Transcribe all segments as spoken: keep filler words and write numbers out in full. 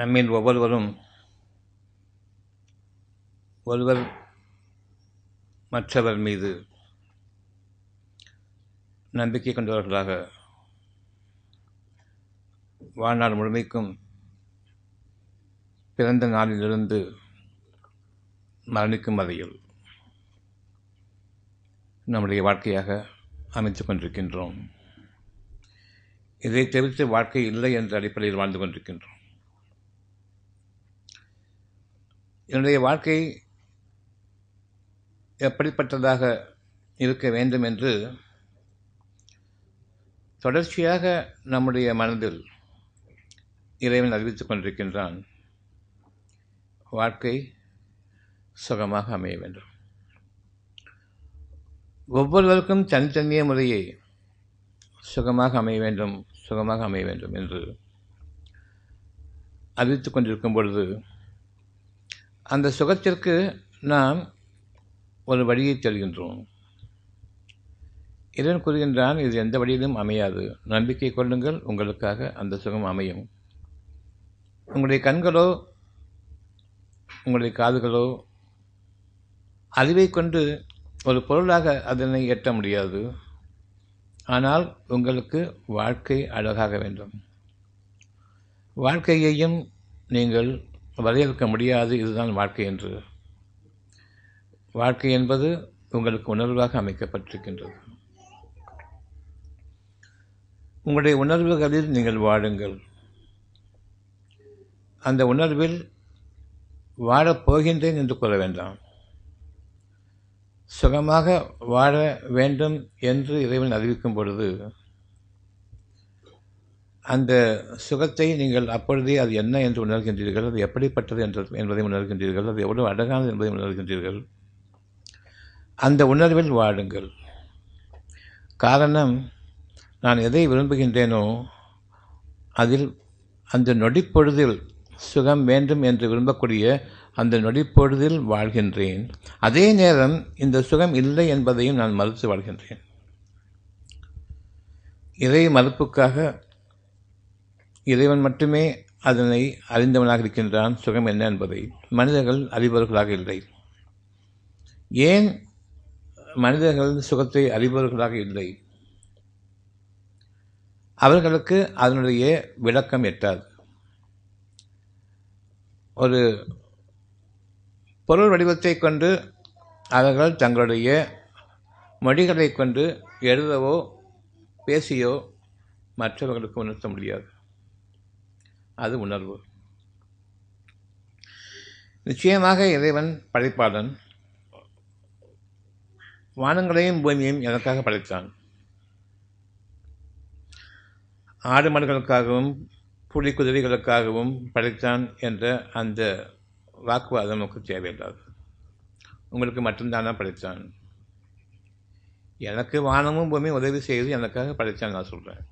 நம்மில் ஒவ்வொருவரும் ஒருவர் மற்றவர் மீது நம்பிக்கை கொண்டவர்களாக வாழ்நாள் முழுமைக்கும் பிறந்த நாளிலிருந்து மரணிக்கும் வரையில் நம்முடைய வாழ்க்கையாக அமைத்து கொண்டிருக்கின்றோம். இதை தவிர்த்து வாழ்க்கை இல்லை என்ற அடிப்படையில் வாழ்ந்து கொண்டிருக்கின்றோம். என்னுடைய வாழ்க்கை எப்படிப்பட்டதாக இருக்க வேண்டும் என்று தொடர்ச்சியாக நம்முடைய மனதில் இறைவன் அறிவித்துக் கொண்டிருக்கின்றான். வாழ்க்கை சுகமாக அமைய வேண்டும். ஒவ்வொருவருக்கும் தனித்தனிய முறையை சுகமாக அமைய வேண்டும் சுகமாக அமைய வேண்டும் என்று அறிவித்துக் கொண்டிருக்கும் பொழுது அந்த சுகத்திற்கு நாம் ஒரு வழியை தெரிகின்றோம். இறைவன் கூறுகின்றான், இது எந்த வழியிலும் அமையாது, நம்பிக்கை கொள்ளுங்கள், உங்களுக்காக அந்த சுகம் அமையும். உங்களுடைய கண்களோ உங்களுடைய காதுகளோ அறிவை கொண்டு ஒரு பொருளாக அதனை எட்ட முடியாது. ஆனால் உங்களுக்கு வாழ்க்கை அழகாக வேண்டும். வாழ்க்கையையும் நீங்கள் வரையறுக்க முடியாது, இதுதான் வாழ்க்கை என்று. வாழ்க்கை என்பது உங்களுக்கு உணர்வாக அமைக்கப்பட்டிருக்கின்றது. உங்களுடைய உணர்வுகளில் நீங்கள் வாழுங்கள். அந்த உணர்வில் வாழப்போகின்றேன் என்று கூற வேண்டாம். சுகமாக வாழ வேண்டும் என்று இறைவன் அறிவிக்கும் பொழுது அந்த சுகத்தை நீங்கள் அப்பொழுதே அது என்ன என்று உணர்கின்றீர்கள், அது எப்படிப்பட்டது என்று என்பதை உணர்கின்றீர்கள், அது எவ்வளவு அழகானது என்பதை உணர்கின்றீர்கள். அந்த உணர்வில் வாழுங்கள். காரணம், நான் எதை விரும்புகின்றேனோ அதில் அந்த நொடிப்பொழுதில் சுகம் வேண்டும் என்று விரும்பக்கூடிய அந்த நொடிப்பொழுதில் வாழ்கின்றேன். அதே நேரம் இந்த சுகம் இல்லை என்பதையும் நான் மறுத்து வாழ்கின்றேன். இறை மறுப்புக்காக இறைவன் மட்டுமே அதனை அறிந்தவனாக இருக்கின்றான். சுகம் என்ன என்பதை மனிதர்கள் அறிபவர்களாக இல்லை. ஏன் மனிதர்கள் சுகத்தை அறிபவர்களாக இல்லை? அவர்களுக்கு அதனுடைய விளக்கம் எட்டாது. ஒரு பொருள் வடிவத்தை கொண்டு அவர்கள் தங்களுடைய மொழிகளை கொண்டு எழுதவோ பேசியோ மற்றவர்களுக்கு உணர்த்த முடியாது. அது உணர்வு. நிச்சயமாக இறைவன் படைப்பாளன். வானங்களையும் பூமியையும் எனக்காக படைத்தான். ஆடு மாடுகளுக்காகவும் புலி குதிரைகளுக்காகவும் படைத்தான் என்ற அந்த வாக்குவாதம் நமக்கு தேவையில்லாது. உங்களுக்கு மட்டும்தானா படைத்தான்? எனக்கு வானமும் பூமியும் உதவி செய்து எனக்காக படைத்தான் நான் சொல்கிறேன்.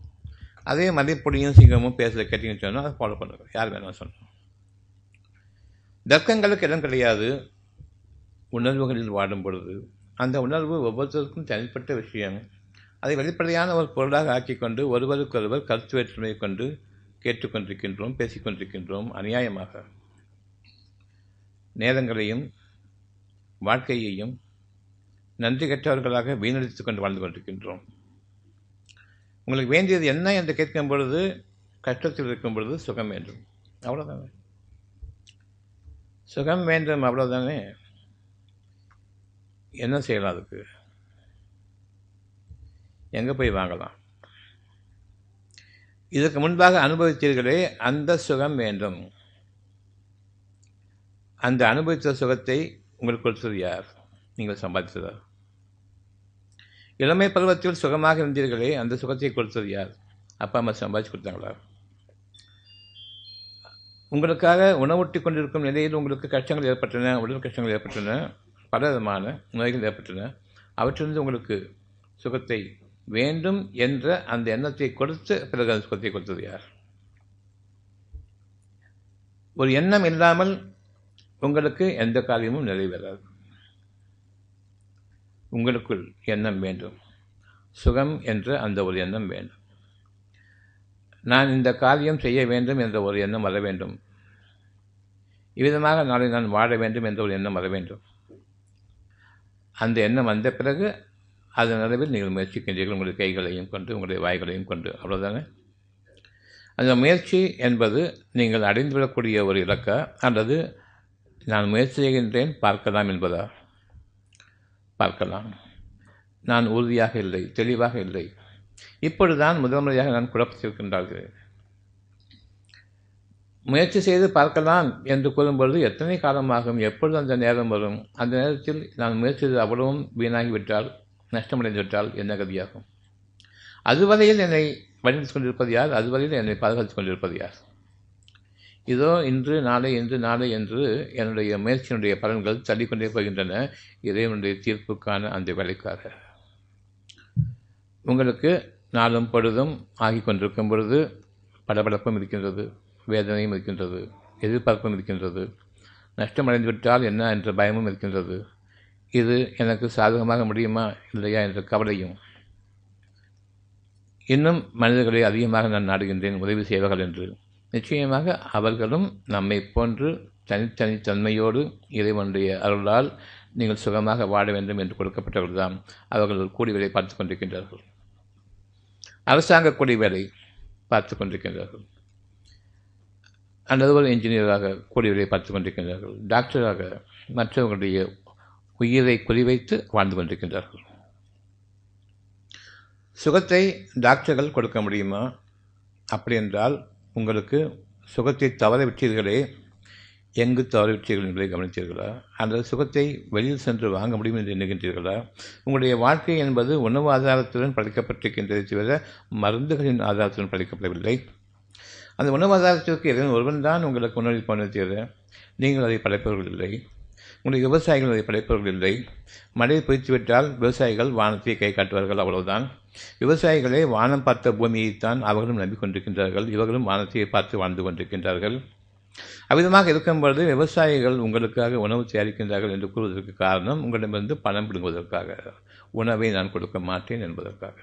அதே மாதிரி புலியும் சிங்கமும் பேசுகிற கேட்டிங்கன்னு சொன்னால் அதை ஃபாலோ பண்ணுறேன். யார் வேணாலும் சொன்னோம். தர்க்கங்களுக்கு இடம் கிடையாது. உணர்வுகளில் வாடும் பொழுது அந்த உணர்வு ஒவ்வொருத்தருக்கும் தனிப்பட்ட விஷயம். அதை வெளிப்படையான ஒரு பொருளாக ஆக்கிக்கொண்டு ஒருவருக்கொருவர் கருத்து வேற்றுமையை கொண்டு கேட்டுக்கொண்டிருக்கின்றோம், பேசிக்கொண்டிருக்கின்றோம். அநியாயமாக நேரங்களையும் வாழ்க்கையையும் நன்றி கற்றவர்களாக வீணடித்து கொண்டு வாழ்ந்து கொண்டிருக்கின்றோம். உங்களுக்கு வேண்டியது என்ன என்று கேட்கும் பொழுது, கஷ்டத்தில் இருக்கும் பொழுது சுகம் வேண்டும். அவ்வளோதானே சுகம் வேண்டும். அவ்வளோதானே. என்ன செய்யலாம்? அதுக்கு எங்கே போய் வாங்கலாம்? இதற்கு முன்பாக அனுபவித்தீர்களே, அந்த சுகம் வேண்டும். அந்த அனுபவித்த சுகத்தை உங்களுக்கு கொடுத்தது யார்? நீங்கள் சம்பாதித்ததா? இளமை பருவத்தில் சுகமாக இருந்தீர்களே, அந்த சுகத்தை கொடுத்தது யார்? அப்பா அம்மா சம்பாதிச்சு கொடுத்தாங்களா? உங்களுக்காக உணவூட்டி கொண்டிருக்கும் நிலையில் உங்களுக்கு கஷ்டங்கள் ஏற்பட்டன, உடல் கஷ்டங்கள் ஏற்பட்டன, பல விதமான நோய்கள் ஏற்பட்டன. அவற்றிலிருந்து உங்களுக்கு சுகத்தை வேண்டும் என்ற அந்த எண்ணத்தை கொடுத்து பிறகு அந்த சுகத்தை கொடுத்தது யார்? ஒரு எண்ணம் இல்லாமல் உங்களுக்கு எந்த காரியமும் நிறைவேறாது. உங்களுக்குள் எண்ணம் வேண்டும். சுகம் என்ற அந்த ஒரு எண்ணம் வேண்டும். நான் இந்த காரியம் செய்ய வேண்டும் என்ற ஒரு எண்ணம் வர வேண்டும். இவ்விதமாக நாளை நான் வாழ வேண்டும் என்ற ஒரு எண்ணம் வர வேண்டும். அந்த எண்ணம் வந்த பிறகு அதன் அளவில் நீங்கள் முயற்சிக்கின்றீர்கள், உங்களுடைய கைகளையும் கொண்டு உங்களுடைய வாய்களையும் கொண்டு. அவ்வளோதானே. அந்த முயற்சி என்பது நீங்கள் அடைந்துவிடக்கூடிய ஒரு இலக்கா அல்லது நான் முயற்சி செய்கின்றேன் பார்க்கலாம் என்பதா? பார்க்கலாம். நான் உறுதியாக இல்லை, தெளிவாக இல்லை. இப்பொழுதுதான் முதல் முறையாக நான் குழப்பத்திருக்கின்றார்கள். முயற்சி செய்து பார்க்கலாம் என்று கூறும்பொழுது எத்தனை காலமாகும், எப்பொழுது அந்த நேரம் வரும்? அந்த நேரத்தில் நான் முயற்சி செய்து அவ்வளவும் வீணாகிவிட்டால், நஷ்டமடைந்துவிட்டால் என்ன கதியாகும்? அதுவரையில் என்னை வழிநடத்திக் கொண்டிருப்பது யார்? அதுவரையில் என்னை பாதுகாத்துக் கொண்டிருப்பது யார்? இதோ இன்று நாளை இன்று நாளை என்று என்னுடைய முயற்சியினுடைய பலன்கள் தள்ளிக்கொண்டே போகின்றன. இறைவனுடைய தீர்ப்புக்கான அந்த வேலைக்காரர் உங்களுக்கு நாளும் பொழுதும் ஆகி கொண்டிருக்கும் பொழுது படபடப்பும் இருக்கின்றது, வேதனையும் இருக்கின்றது, எதிர்பார்ப்பும் இருக்கின்றது, நஷ்டமடைந்துவிட்டால் என்ன என்ற பயமும் இருக்கின்றது, இது எனக்கு சாதகமாக முடியுமா இல்லையா என்ற கவலையும். இன்னும் மனிதர்களை அதிகமாக நான் நாடுகின்றேன் உதவி செய்வார்கள் என்று. நிச்சயமாக அவர்களும் நம்மை போன்று தனித்தனித்தன்மையோடு இறைவனுடைய அருளால் நீங்கள் சுகமாக வாழ வேண்டும் என்று கொடுக்கப்பட்டவர்கள்தான். அவர்கள் கூடி வேலை பார்த்து கொண்டிருக்கின்றார்கள், அரசாங்க கூடி வேலை பார்த்து கொண்டிருக்கின்றார்கள், அல்லது ஒரு இன்ஜினியராக கூடி வேலை பார்த்து கொண்டிருக்கின்றார்கள், டாக்டராக மற்றவர்களுடைய உயிரை குறிவைத்து வாழ்ந்து கொண்டிருக்கின்றார்கள். சுகத்தை டாக்டர்கள் கொடுக்க முடியுமா? அப்படி என்றால் உங்களுக்கு சுகத்தை தவற விட்டீர்களே, எங்கு தவறு விட்டீர்கள் என்பதை கவனித்தீர்களா? அல்லது சுகத்தை வெளியில் சென்று வாங்க முடியும் என்று எண்ணுகின்றீர்களா? உங்களுடைய வாழ்க்கை என்பது உணவு ஆதாரத்துடன் படைக்கப்பட்டிருக்கின்றதை தவிர மருந்துகளின் ஆதாரத்துடன் படைக்கப்படவில்லை. அந்த உணவு ஆதாரத்திற்கு இறைவன் ஒருவன் தான் உங்களுக்கு உணவில் போனதை தவிர நீங்கள் அதை படைப்பவர்கள் இல்லை, உங்களுடைய விவசாயிகள் அதை படைப்பவர்கள் இல்லை. மழை பொய்த்துவிட்டால் விவசாயிகள் வானத்தை கை காட்டுவார்கள், அவ்வளவுதான். விவசாயிகளை வானம் பார்த்த பூமியைத்தான் அவர்களும் நம்பிக்கொண்டிருக்கின்றார்கள், இவர்களும் வானத்தை பார்த்து வாழ்ந்து கொண்டிருக்கின்றார்கள். அவ்விதமாக இருக்கும்பொழுது விவசாயிகள் உங்களுக்காக உணவு தயாரிக்கின்றார்கள் என்று கூறுவதற்கு காரணம் உங்களிடமிருந்து பணம் பிடுங்குவதற்காக, உணவை நான் கொடுக்க மாட்டேன் என்பதற்காக,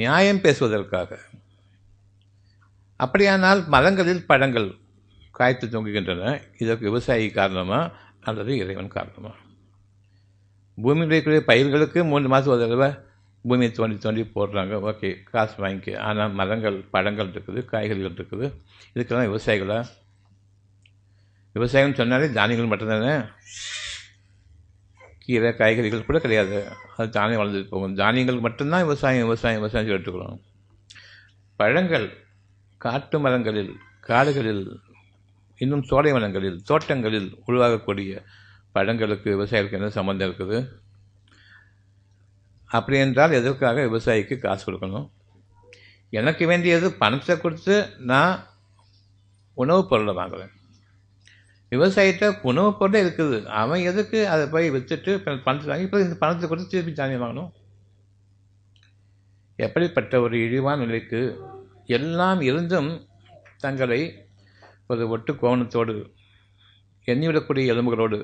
நியாயம் பேசுவதற்காக. அப்படியானால் மரங்களில் பழங்கள் காய்த்து தொங்குகின்றன, இதற்கு விவசாயி காரணமா அல்லது இறைவன் காரணமா? பூமியிலே பயிர்களுக்கு மூன்று மாதம் ஒரு தடவை பூமியை தோண்டி தோண்டி போடுறாங்க, ஓகே, காசு வாங்கிக்க. ஆனால் மரங்கள், பழங்கள் இருக்குது, காய்கறிகள் இருக்குது, இதுக்கெல்லாம் விவசாயிகளா? விவசாயம் சொன்னாலே தானியங்கள் மட்டும்தானே, கீரை காய்கறிகள் கூட கிடையாது, அது தானே வளர்ந்துட்டு போகும். தானியங்கள் மட்டும்தான் விவசாயம் விவசாயம் விவசாயம் சொல்லிட்டுக்கிறோம். பழங்கள் காட்டு மரங்களில், காடுகளில், இன்னும் சோலை வனங்களில், தோட்டங்களில் உருவாகக்கூடிய பழங்களுக்கு விவசாயிகளுக்கு என்ன சம்மந்தம் இருக்குது? அப்படி என்றால் எதற்காக விவசாயிக்கு காசு கொடுக்கணும்? எனக்கு வேண்டியது பணத்தை கொடுத்து நான் உணவுப் பொருளை வாங்குறேன். விவசாயிகிட்ட உணவுப் பொருளே இருக்குது, அவன் எதுக்கு அதை போய் விற்றுட்டு பணத்தை வாங்கி இப்போ இந்த பணத்தை கொடுத்து திருப்பி தானியம் வாங்கணும்? எப்படிப்பட்ட ஒரு இழிவான நிலைக்கு எல்லாம் இருந்தும் தங்களை ஒரு ஒட்டு கோணத்தோடு எண்ணிவிடக்கூடிய எலும்புகளோடு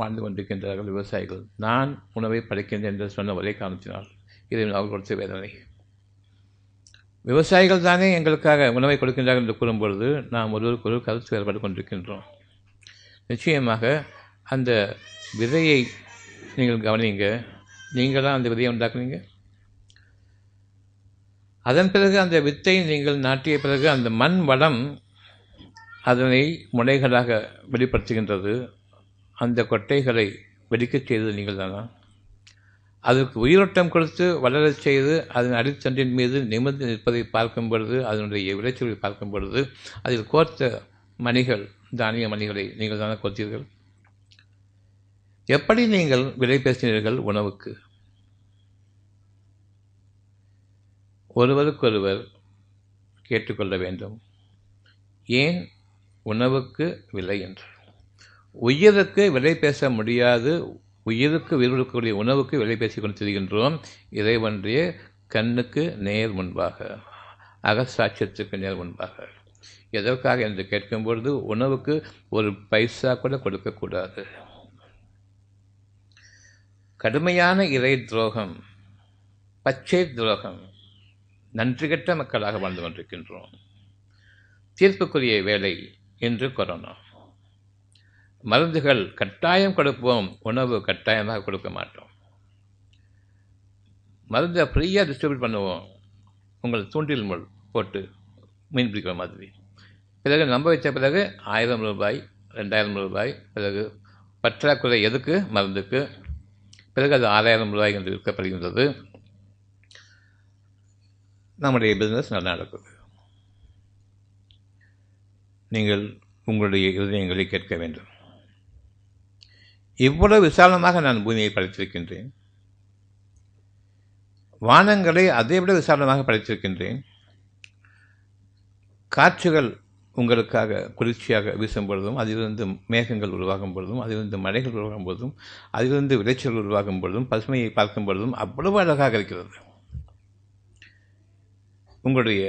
வாழ்ந்து கொண்டிருக்கின்றார்கள் விவசாயிகள். நான் உணவை படைக்கின்றேன் என்று சொன்ன ஒரே காரணத்தினால் இதை அவர்கள் கொடுத்த வேதனை. விவசாயிகள் தானே எங்களுக்காக உணவை கொடுக்கின்றார்கள் என்று கூறும்பொழுது நாம் ஒருவருக்கு ஒரு கருத்து வேறுபாடு கொண்டிருக்கின்றோம். நிச்சயமாக அந்த விதையை நீங்கள் கவனிங்க. நீங்களாம் அந்த விதையை உண்டாக்குனீங்க. அதன் பிறகு அந்த வித்தை நீங்கள் நாட்டிய பிறகு அந்த மண் வளம் அதனை முனைகளாக வெளிப்படுத்துகின்றது. அந்த கொட்டைகளை வெடிக்கச் செய்தது நீங்கள் தானா? அதற்கு உயிரோட்டம் கொடுத்து வளரச் செய்து அதன் அடித்தண்டின் மீது நிமிர்ந்து நிற்பதை பார்க்கும் பொழுது, அதனுடைய விளைச்சலை பார்க்கும் பொழுது, அதில் கோர்த்த மணிகள், தானிய மணிகளை நீங்கள் தானே கோர்த்தீர்கள்? எப்படி நீங்கள் விலை பேசினீர்கள் உணவுக்கு? ஒருவருக்கொருவர் கேட்டுக்கொள்ள வேண்டும். ஏன் உணவுக்கு விலை என்று? உயிருக்கு விலை பேச முடியாது. உயிருக்கு உயிர்களுக்குரிய உணவுக்கு விலை பேசி கொண்டு தெரிகின்றோம். இறைவனுடைய கண்ணுக்கு நேர் முன்பாக, அகசாட்சியத்துக்கு நேர் முன்பாக. எதற்காக என்று கேட்கும்பொழுது உணவுக்கு ஒரு பைசா கூட கொடுக்கக்கூடாது. கடுமையான இறை துரோகம், பச்சை துரோகம், நன்றி கெட்ட மக்களாக வாழ்ந்து கொண்டிருக்கின்றோம். தீர்ப்புக்குரிய வேலை என்று கொரோனோம். மருந்துகள் கட்டாயம் கொடுப்போம், உணவு கட்டாயமாக கொடுக்க மாட்டோம். மருந்தை ஃப்ரீயாக டிஸ்ட்ரிபியூட் பண்ணுவோம், உங்கள் தூண்டில் முள் போட்டு மீன் பிடிக்கிற மாதிரி. பிறகு நம்ப வைத்த பிறகு ஆயிரம் ரூபாய் ரெண்டாயிரம் ரூபாய் பிறகு பற்றாக்குறை எதுக்கு மருந்துக்கு, பிறகு அது ஆறாயிரம் ரூபாய் என்று விற்கப்படுகின்றது. நம்முடைய பிஸ்னஸ் நல்லா நடக்குது. நீங்கள் உங்களுடைய இதயங்களை கேட்க வேண்டும். இவ்வளவு விசாலமாக நான் பூமியை படைத்திருக்கின்றேன், வானங்களை அதைவிட விசாலமாக படைத்திருக்கின்றேன். காற்றுகள் உங்களுக்காக குளிர்ச்சியாக வீசும் பொழுதும், அதிலிருந்து மேகங்கள் உருவாகும் பொழுதும், அதிலிருந்து மழைகள் உருவாகும் பொழுதும், அதிலிருந்து விளைச்சல் உருவாகும் பொழுதும், பசுமையை பார்க்கும் பொழுதும் அவ்வளவு அழகாக இருக்கிறது. உங்களுடைய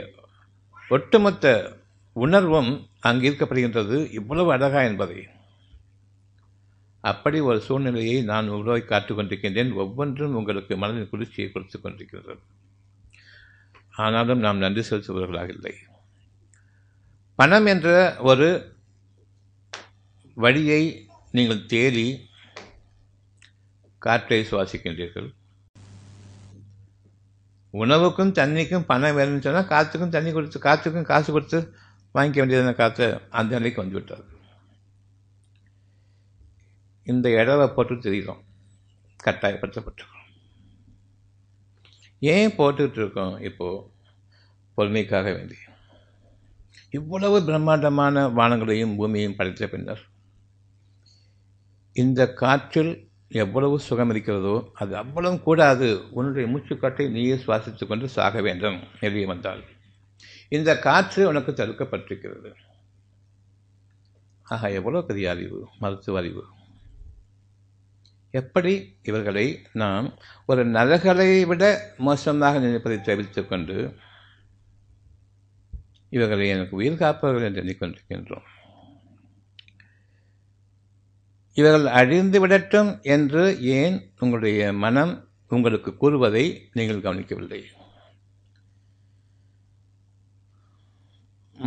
ஒட்டுமொத்த உணர்வும் அங்கு ஈர்க்கப்படுகின்றது, இவ்வளவு அழகா என்பதை. அப்படி ஒரு சூழ்நிலையை நான் உருவாக்கி காத்துக் கொண்டிருக்கின்றேன். ஒவ்வொன்றும் உங்களுக்கு மனதின் குளிர்ச்சியை கொடுத்து கொண்டிருக்கின்றது. ஆனாலும் நாம் நன்றி செலுத்துபவர்களாக இல்லை. பணம் என்ற ஒரு வழியை நீங்கள் தேடி காற்றை சுவாசிக்கின்றீர்கள். உணவுக்கும் தண்ணிக்கும் பணம் வேணும்னு சொன்னால் காற்றுக்கும் தண்ணி கொடுத்து காற்றுக்கும் காசு கொடுத்து வாங்கிக்க வேண்டியதான காற்று அந்த நிலைக்கு வந்துவிட்டார். இந்த இடவை போட்டு தெரிகிறோம், கட்டாயப்படுத்தப்பட்டிருக்கோம். ஏன் போட்டுக்கிட்டு இருக்கோம்? இப்போது பொறுமைக்காக வேண்டிய இவ்வளவு பிரம்மாண்டமான வானங்களையும் பூமியையும் படைத்த பின்னர் இந்த காற்றில் எவ்வளவு சுகம் இருக்கிறதோ அது அவ்வளவு கூடாது. உன்னுடைய மூச்சுக்காட்டை நீயே சுவாசித்து கொண்டு சாக வேண்டும். வெளியே வந்தால் இந்த காற்று உனக்கு தடுக்கப்பட்டிருக்கிறது. ஆக எவ்வளோ பெரிய அறிவு, மருத்துவ அறிவு! எப்படி இவர்களை நாம் ஒரு நரகலை விட மோசமாக நினைப்பதை தவிர்த்து கொண்டு இவர்களை எனக்கு உயிர் காப்பவர்கள் என்று எண்ணிக்கொண்டிருக்கின்றோம். இவர்கள் அழிந்து விடட்டும் என்று ஏன் உங்களுடைய மனம் உங்களுக்கு கூறுவதை நீங்கள் கவனிக்கவில்லை?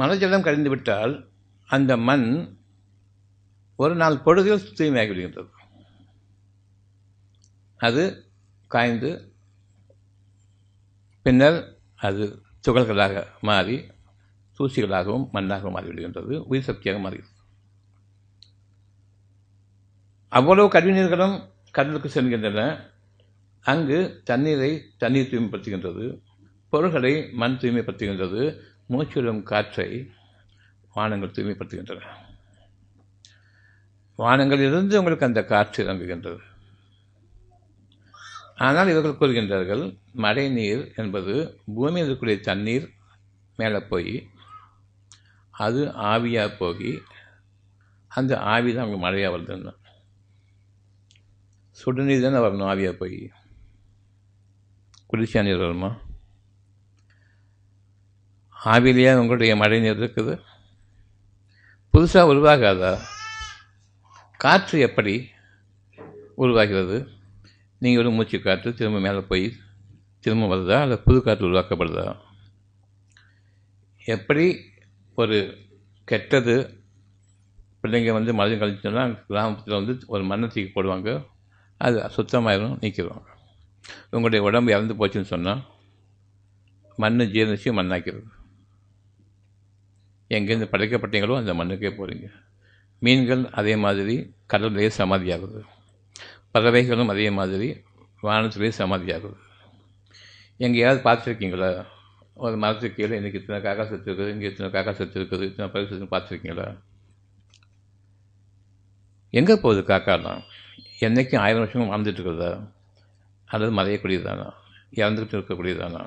மனஜலம் கழிந்துவிட்டால் அந்த மண் ஒரு நாள் பொழுதில் தூய்மையாகிவிடுகின்றது. அது காய்ந்து பின்னர் அது துகள்களாக மாறி தூசிகளாகவும் மண்ணாகவும் மாறிவிடுகின்றது, உயிர் சக்தியாக மாறுகிறது. அவ்வளவு கழிவுநீர்களும் கடலுக்கு செல்கின்றன. அங்கு தண்ணீரை தண்ணீர் தூய்மைப்படுத்துகின்றது, பொருள்களை மண் தூய்மைப்படுத்துகின்றது, மூச்சிலும் காற்றை வானங்கள் தூய்மைப்படுத்துகின்றன. வானங்களிலிருந்து உங்களுக்கு அந்த காற்று இறங்குகின்றது. ஆனால் இவர்கள் கூறுகின்றார்கள், மழை நீர் என்பது பூமியில் இருக்கக்கூடிய தண்ணீர் மேலே போய் அது ஆவியாக போகி அந்த ஆவி தான் அவங்க மழையாக வருதுன்னு. சுடுநீர் தானே வரணும், ஆவியாக போய் குளிர்ச்சியாக நீர் வருமா? ஆவிலேயே உங்களுடைய மழை நீர் இருக்குது, புதுசாக உருவாகாதா? காற்று எப்படி உருவாகிறது? நீங்கள் ஒரு மூச்சு காற்று திரும்ப மேலே போய் திரும்ப வருதா, அல்லது புது காற்று உருவாக்கப்படுதா? எப்படி ஒரு கெட்டது பிள்ளைங்க வந்து மழை கழிச்சோன்னா கிராமத்தில் வந்து ஒரு மண்ணை தூக்கி போடுவாங்க, அது சுத்தமாயிரும், நீக்கிடுவாங்க. உங்களுடைய உடம்பு இறந்து போச்சுன்னு சொன்னால் மண் ஜீர்ணிச்சு மண்ணாக்கிறது. எங்கேருந்து படைக்கப்பட்டீங்களோ அந்த மண்ணுக்கே போகிறீங்க. மீன்கள் அதே மாதிரி கடல்லையே சமாதியாகுது, பறவைகளும் அதே மாதிரி வானத்துலேயே சமாதியாகுது. எங்கேயாவது பார்த்துருக்கீங்களா ஒரு மரத்துக்கு கீழே இன்றைக்கி இத்தனை காக்கா சத்து இருக்குது, இங்கே இத்தனை காக்கா சத்து இருக்குது, இத்தனை பறவை சத்துன்னு பார்த்துருக்கீங்களா? எங்கே போகுது காக்காலாம்? என்றைக்கும் ஆயிரம் வருஷமும் வாழ்ந்துட்டு இருக்கிறதா, அல்லது மறையக்கூடியதானா, இறந்துக்கிட்டு இருக்கக்கூடியதானா?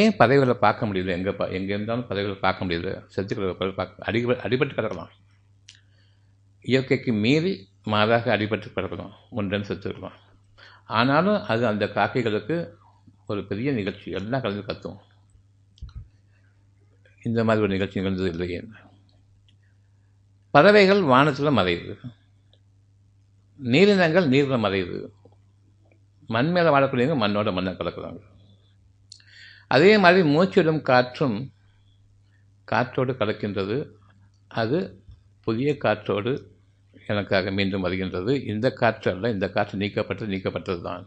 ஏன் பறவைகளை பார்க்க முடியல? எங்கே பா எங்கே இருந்தாலும் பறவைகளை பார்க்க முடியல, செத்துக்கிற பறவை பார்க்க அடி அடிபட்டு கிடக்கலாம், இயற்கைக்கு மீறி மாறாக அடிபட்டு கிடக்கலாம், ஒன்றன் செத்துருக்கலாம். ஆனாலும் அது அந்த காக்கைகளுக்கு ஒரு பெரிய நிகழ்ச்சி, எல்லாம் கலந்து கத்தும். இந்த மாதிரி ஒரு நிகழ்ச்சி நிகழ்ந்தது இல்லையே. பறவைகள் வானத்தில் மறையுது, நீரினங்கள் நீரில் மறையுது, மண் மேலே வாழக்கூடியவங்க மண்ணோட மண்ணை கலக்குறாங்க. அதே மாதிரி மூச்சிடும் காற்றும் காற்றோடு கலக்கின்றது, அது புதிய காற்றோடு எனக்காக மீண்டும் வருகின்றது. இந்த காற்றல்ல, இந்த காற்று நீக்கப்பட்டது நீக்கப்பட்டது தான்.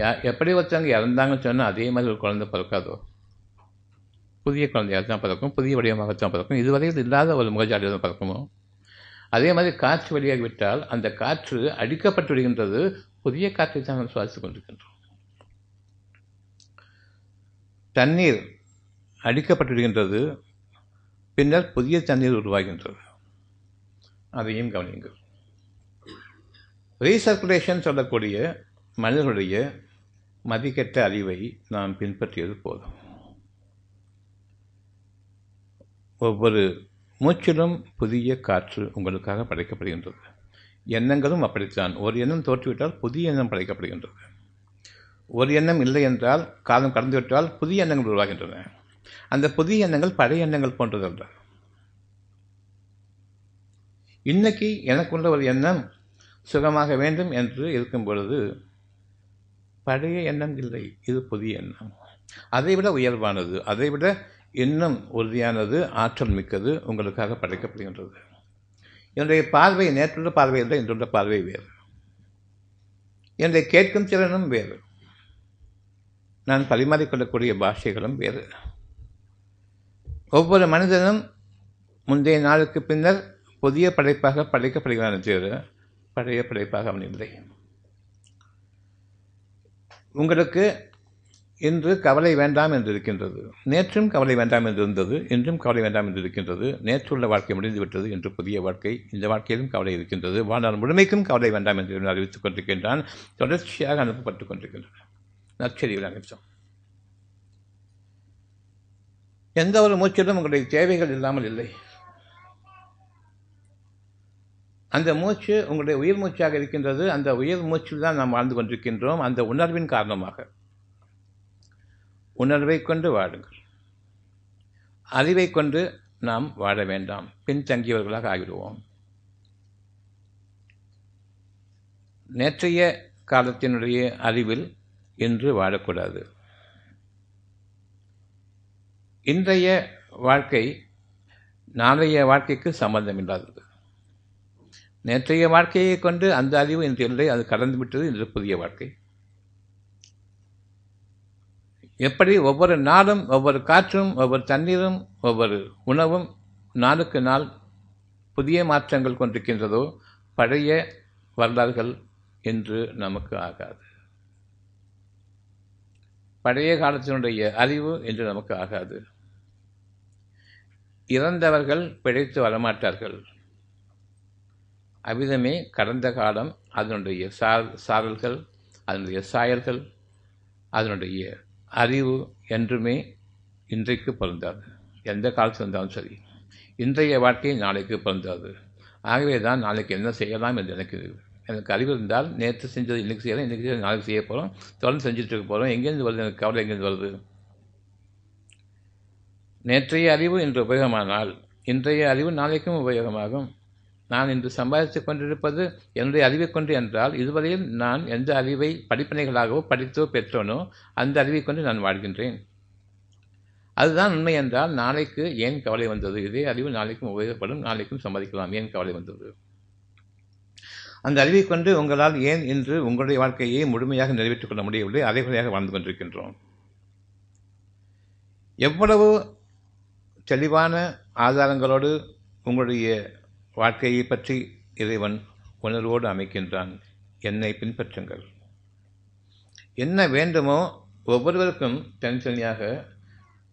யா எப்படி ஒருத்தவங்க இறந்தாங்கன்னு சொன்னால் அதே மாதிரி ஒரு குழந்தை பிறக்காதோ, புதிய குழந்தையாக தான் பிறக்கும், புதிய வடிவமாகத்தான் பிறக்கும், இதுவரையில் இல்லாத ஒரு முகஜாடியாக தான் பிறக்குமோ. அதே மாதிரி காற்று வெளியாகிவிட்டால் அந்த காற்று அடிக்கப்பட்டு விடுகின்றது, புதிய காற்றை தான் நாம் சுவாசித்து கொண்டிருக்கின்றோம். தண்ணீர் அடிக்கப்பட்டு விடுகின்றது, பின்னர் புதிய தண்ணீர் உருவாகின்றது. அதையும் கவனியுங்கள். ரீசர்க்குலேஷன் சொல்லக்கூடிய மனிதர்களுடைய மதிக்கெட்ட அறிவை நாம் பின்பற்றியது போதும். ஒவ்வொரு மூச்சிலும் புதிய காற்று உங்களுக்காக படைக்கப்படுகின்றது. எண்ணங்களும் அப்படித்தான். ஒரு எண்ணம் தோற்றுவிட்டால் புதிய எண்ணம் படைக்கப்படுகின்றது. ஒரு எண்ணம் இல்லை என்றால், காலம் கடந்துவிட்டால் புதிய எண்ணங்கள் உருவாகின்றன. அந்த புதிய எண்ணங்கள் பழைய எண்ணங்கள் போன்றதல்ல. இன்னைக்கு எனக்குள்ள ஒரு எண்ணம் சுகமாக வேண்டும் என்று இருக்கும் பொழுது பழைய எண்ணம் இல்லை, இது புதிய எண்ணம், அதைவிட உயர்வானது, அதைவிட இன்னும் உறுதியானது, ஆற்றல் மிக்கது உங்களுக்காக படைக்கப்படுகின்றது. என்னுடைய பார்வை நேற்றுள்ள பார்வை இல்லை, இன்றுள்ள பார்வை வேறு, என்னுடைய கேட்கும் திறனும் வேறு, நான் பரிமாறிக்கொள்ளக்கூடிய பாஷைகளும் வேறு. ஒவ்வொரு மனிதனும் முந்தைய நாளுக்கு பின்னர் புதிய படைப்பாக படைக்கப்படுகிறான் என்று, பழைய படைப்பாக அவன் இல்லை. உங்களுக்கு இன்று கவலை வேண்டாம் என்று இருக்கின்றது, நேற்றும் கவலை வேண்டாம் என்று இருந்தது, இன்றும் கவலை வேண்டாம் என்று இருக்கின்றது. நேற்றுள்ள வாழ்க்கை முடிந்துவிட்டது, இன்று புதிய வாழ்க்கை, இந்த வாழ்க்கையிலும் கவலை இருக்கின்றது. வாழ்நாள் முழுமைக்கும் கவலை வேண்டாம் என்று அறிவித்துக் கொண்டிருக்கின்றான், தொடர்ச்சியாக அனுப்பப்பட்டுக் கொண்டிருக்கின்றன நற்செய்திகள் அனைத்தும். எந்த ஒரு மூச்சிலும் உங்களுடைய தேவைகள் இல்லாமல் இல்லை. அந்த மூச்சு உங்களுடைய உயிர் மூச்சாக இருக்கின்றது. அந்த உயிர் மூச்சில் தான் நாம் வாழ்ந்து கொண்டிருக்கின்றோம். அந்த உணர்வின் காரணமாக உணர்வை கொண்டு வாழுங்கள். அறிவை கொண்டு நாம் வாழ வேண்டாம், பின்தங்கியவர்களாக ஆகிவிடுவோம். நேற்றைய காலத்தினுடைய அறிவில் இன்று வாழக்கூடாது. இன்றைய வாழ்க்கை நாளைய வாழ்க்கைக்கு சம்பந்தம் இல்லாதது. நேற்றைய வாழ்க்கையை கொண்டு அந்த அறிவு இன்று இல்லை, அது கடந்து விட்டது, இன்று புதிய வாழ்க்கை. எப்படி ஒவ்வொரு நாளும் ஒவ்வொரு காற்றும் ஒவ்வொரு தண்ணீரும் ஒவ்வொரு உணவும் நாளுக்கு நாள் புதிய மாற்றங்கள் கொண்டிருக்கின்றதோ, பழைய வரலாறுகள் இன்று நமக்கு ஆகாது, பழைய காலத்தினுடைய அறிவு இன்று நமக்கு ஆகாது. இறந்தவர்கள் பிழைத்து வரமாட்டார்கள், அவ்விதமே கடந்த காலம் அதனுடைய சார் சாரல்கள் அதனுடைய சாயல்கள் அதனுடைய அறிவு என்றுமே இன்றைக்கு பொருந்தாது. எந்த காலத்தில் இருந்தாலும் சரி, இன்றைய வாழ்க்கை நாளைக்கு பொருந்தாது. ஆகவே தான் நாளைக்கு என்ன செய்யலாம் என்று எனக்கு எனக்கு அறிவு இருந்தால் நேற்று செஞ்சது இன்றைக்கு செய்யலாம், இன்றைக்கு செய்ய நாளைக்கு செய்ய போகிறோம், தொடர்ந்து செஞ்சுட்டு இருக்க போகிறோம். எங்கேருந்து வருது எனக்கு கவலை, எங்கேருந்து வருது? நேற்றைய அறிவு இன்று உபயோகமானால் இன்றைய அறிவு நாளைக்கும் உபயோகமாகும். நான் இன்று சம்பாதித்து கொண்டிருப்பது என்னுடைய அறிவை கொண்டு என்றால், இதுவரையில் நான் எந்த அறிவை படிப்பனைகளாகவோ படித்தோ பெற்றோனோ அந்த அறிவை கொண்டு நான் வாழ்கின்றேன். அதுதான் உண்மை என்றால் நாளைக்கு ஏன் கவலை வந்தது? இதே அறிவு நாளைக்கும் உபயோகப்படும், நாளைக்கும் சம்பாதிக்கலாம், ஏன் கவலை வந்தது? அந்த அறிவை கொண்டு உங்களால் ஏன் இன்று உங்களுடைய வாழ்க்கையை முழுமையாக நிறைவேற்றிக் கொள்ள முடியவில்லை? அரைகுறையாக வாழ்ந்து கொண்டிருக்கின்றோம். எவ்வளவு தெளிவான ஆதாரங்களோடு உங்களுடைய வாழ்க்கையை பற்றி இறைவன் உணர்வோடு அமைக்கின்றான். என்னை பின்பற்றுங்கள். என்ன வேண்டுமோ ஒவ்வொருவருக்கும் தனித்தனியாக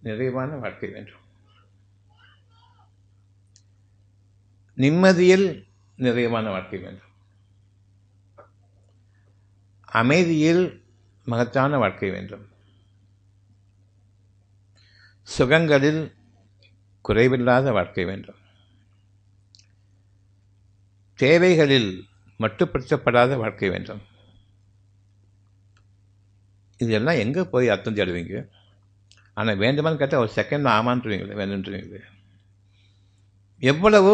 நிறைவான வாழ்க்கை வேண்டும். நிம்மதியில் நிறைவான வாழ்க்கை வேண்டும், அமைதியில் மகத்தான வாழ்க்கை வேண்டும், சுகங்களில் குறைவில்லாத வாழ்க்கை வேண்டும், தேவைகளில் மட்டுப்படுத்தப்படாத வாழ்க்கை வேண்டும். இதெல்லாம் எங்கே போய் அர்த்தம் தேடுவீங்க? ஆனால் வேண்டுமான்னு கேட்டால் ஒரு செகண்ட் ஆமான்றுவீங்களே, வேணுன்றீங்களே. எவ்வளவு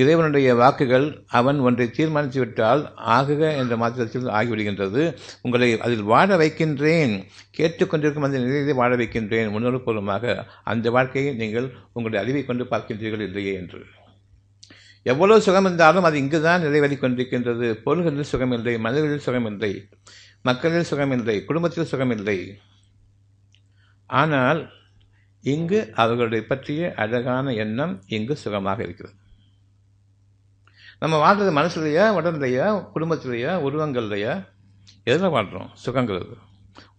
இறைவனுடைய வாக்குகள் அவன் ஒன்றை தீர்மானித்துவிட்டால் ஆகுக என்ற மாத்திரத்தில் ஆகிவிடுகின்றது. உங்களை அதில் வாழ வைக்கின்றேன், கேட்டுக்கொண்டிருக்கும் அந்த நிலையை வாழ வைக்கின்றேன் முன்னோடு பூர்வமாக. அந்த வாழ்க்கையை நீங்கள் உங்களுடைய அறிவை கொண்டு பார்க்கின்றீர்கள் இல்லையே என்று. எவ்வளவு சுகம் இருந்தாலும் அது இங்கு தான் நிறைவேறி கொண்டிருக்கின்றது. பொருள்களில் சுகமில்லை, மனிதர்களில் சுகமில்லை, மக்களில் சுகமில்லை, குடும்பத்தில் சுகமில்லை. ஆனால் இங்கு அவர்களுடைய பற்றிய அழகான எண்ணம் இங்கு சுகமாக இருக்கிறது. நம்ம வாழ்றது மனசுலையா, உடம்புலையா, குடும்பத்திலையா, உருவங்கள்லையா, எதில் வாழ்கிறோம்? சுகங்கள்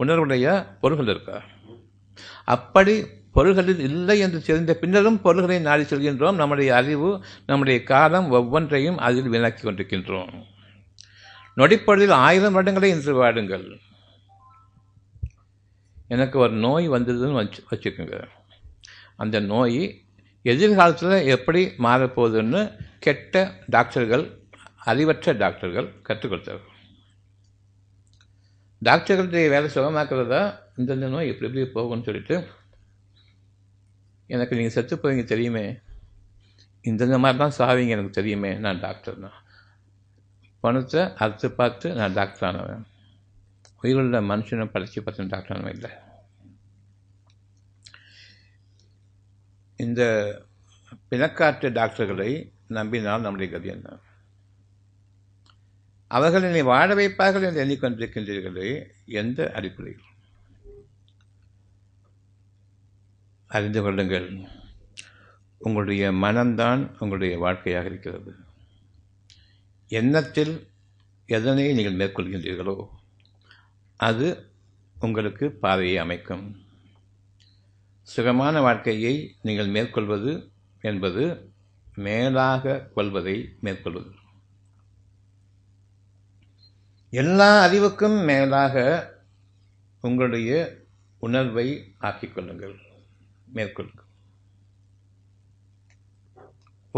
உணர்வுடையா, பொருள்கள் இருக்கா? அப்படி பொருள்களில் இல்லை என்று தெரிந்த பின்னரும் பொருள்களை நாடி செல்கின்றோம். நம்முடைய அறிவு, நம்முடைய காலம் ஒவ்வொன்றையும் அதில் வீணாக்கி கொண்டிருக்கின்றோம். நொடிப்பொழுதில் ஆயிரம் வருடங்களை இன்று வாடுங்கள். எனக்கு ஒரு நோய் வந்ததுன்னு வச்சு வச்சுக்கோங்க. அந்த நோய் எதிர்காலத்தில் எப்படி மாறப்போகுதுன்னு கெட்ட டாக்டர்கள், அறிவற்ற டாக்டர்கள் கற்றுக் கொடுத்தார்கள். டாக்டர்களுடைய வேலை சுகமாக்குறதா இந்தந்த நோய் எப்படி எப்படி போகும்னு சொல்லிட்டு, எனக்கு நீங்கள் செத்து போவீங்க தெரியுமே, இந்தந்த மாதிரி தான் சாவீங்க எனக்கு தெரியுமே, நான் டாக்டர் தான். பணத்தை அறுத்து பார்த்து நான் டாக்டர் ஆனவன். உயிருள்ள மனுஷனை படித்து பார்த்து டாக்டர் ஆனவன் இல்லை. இந்த பிணக்காற்று டாக்டர்களை நம்பினால் நம்முடைய கதி என்ன? அவர்கள் என்னை வாழ வைப்பார்கள் என்று எண்ணிக்கொண்டிருக்கின்றீர்களே, எந்த அடிப்படையில்? அறிந்து கொள்ளுங்கள், உங்களுடைய மனம்தான் உங்களுடைய வாழ்க்கையாக இருக்கிறது. எண்ணத்தில் எதனை நீங்கள் மேற்கொள்கின்றீர்களோ அது உங்களுக்கு பாதையை அமைக்கும். சுகமான வாழ்க்கையை நீங்கள் மேற்கொள்வது என்பது மேலாக கொள்வதை மேற்கொள்வது. எல்லா அறிவுக்கும் மேலாக உங்களுடைய உணர்வை ஆக்கிக்கொள்ளுங்கள், மேற்கொள்ளுங்கள்.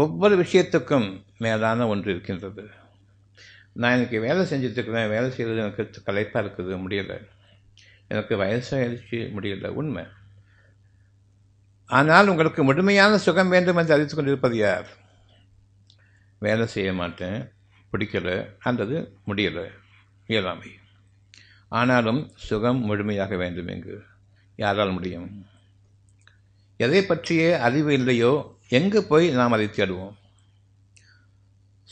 ஒவ்வொரு விஷயத்துக்கும் மேலான ஒன்று இருக்கின்றது. நான் எனக்கு வேலை செஞ்சிட்ருக்கிறேன், வேலை செய்கிறது எனக்கு களைப்பாக இருக்குது, முடியலை, எனக்கு வயசாகிடுச்சு, முடியலை, உண்மை. ஆனால் உங்களுக்கு முழுமையான சுகம் வேண்டும் என்று அறிவித்து கொண்டிருப்பது யார்? வேலை செய்ய மாட்டேன், பிடிக்கலை அல்லது முடியலை, இயலாமை. ஆனாலும் சுகம் முழுமையாக வேண்டும். எங்கு யாரால் முடியும்? எதை பற்றிய அறிவு இல்லையோ எங்கு போய் நாம் அதை தேடுவோம்?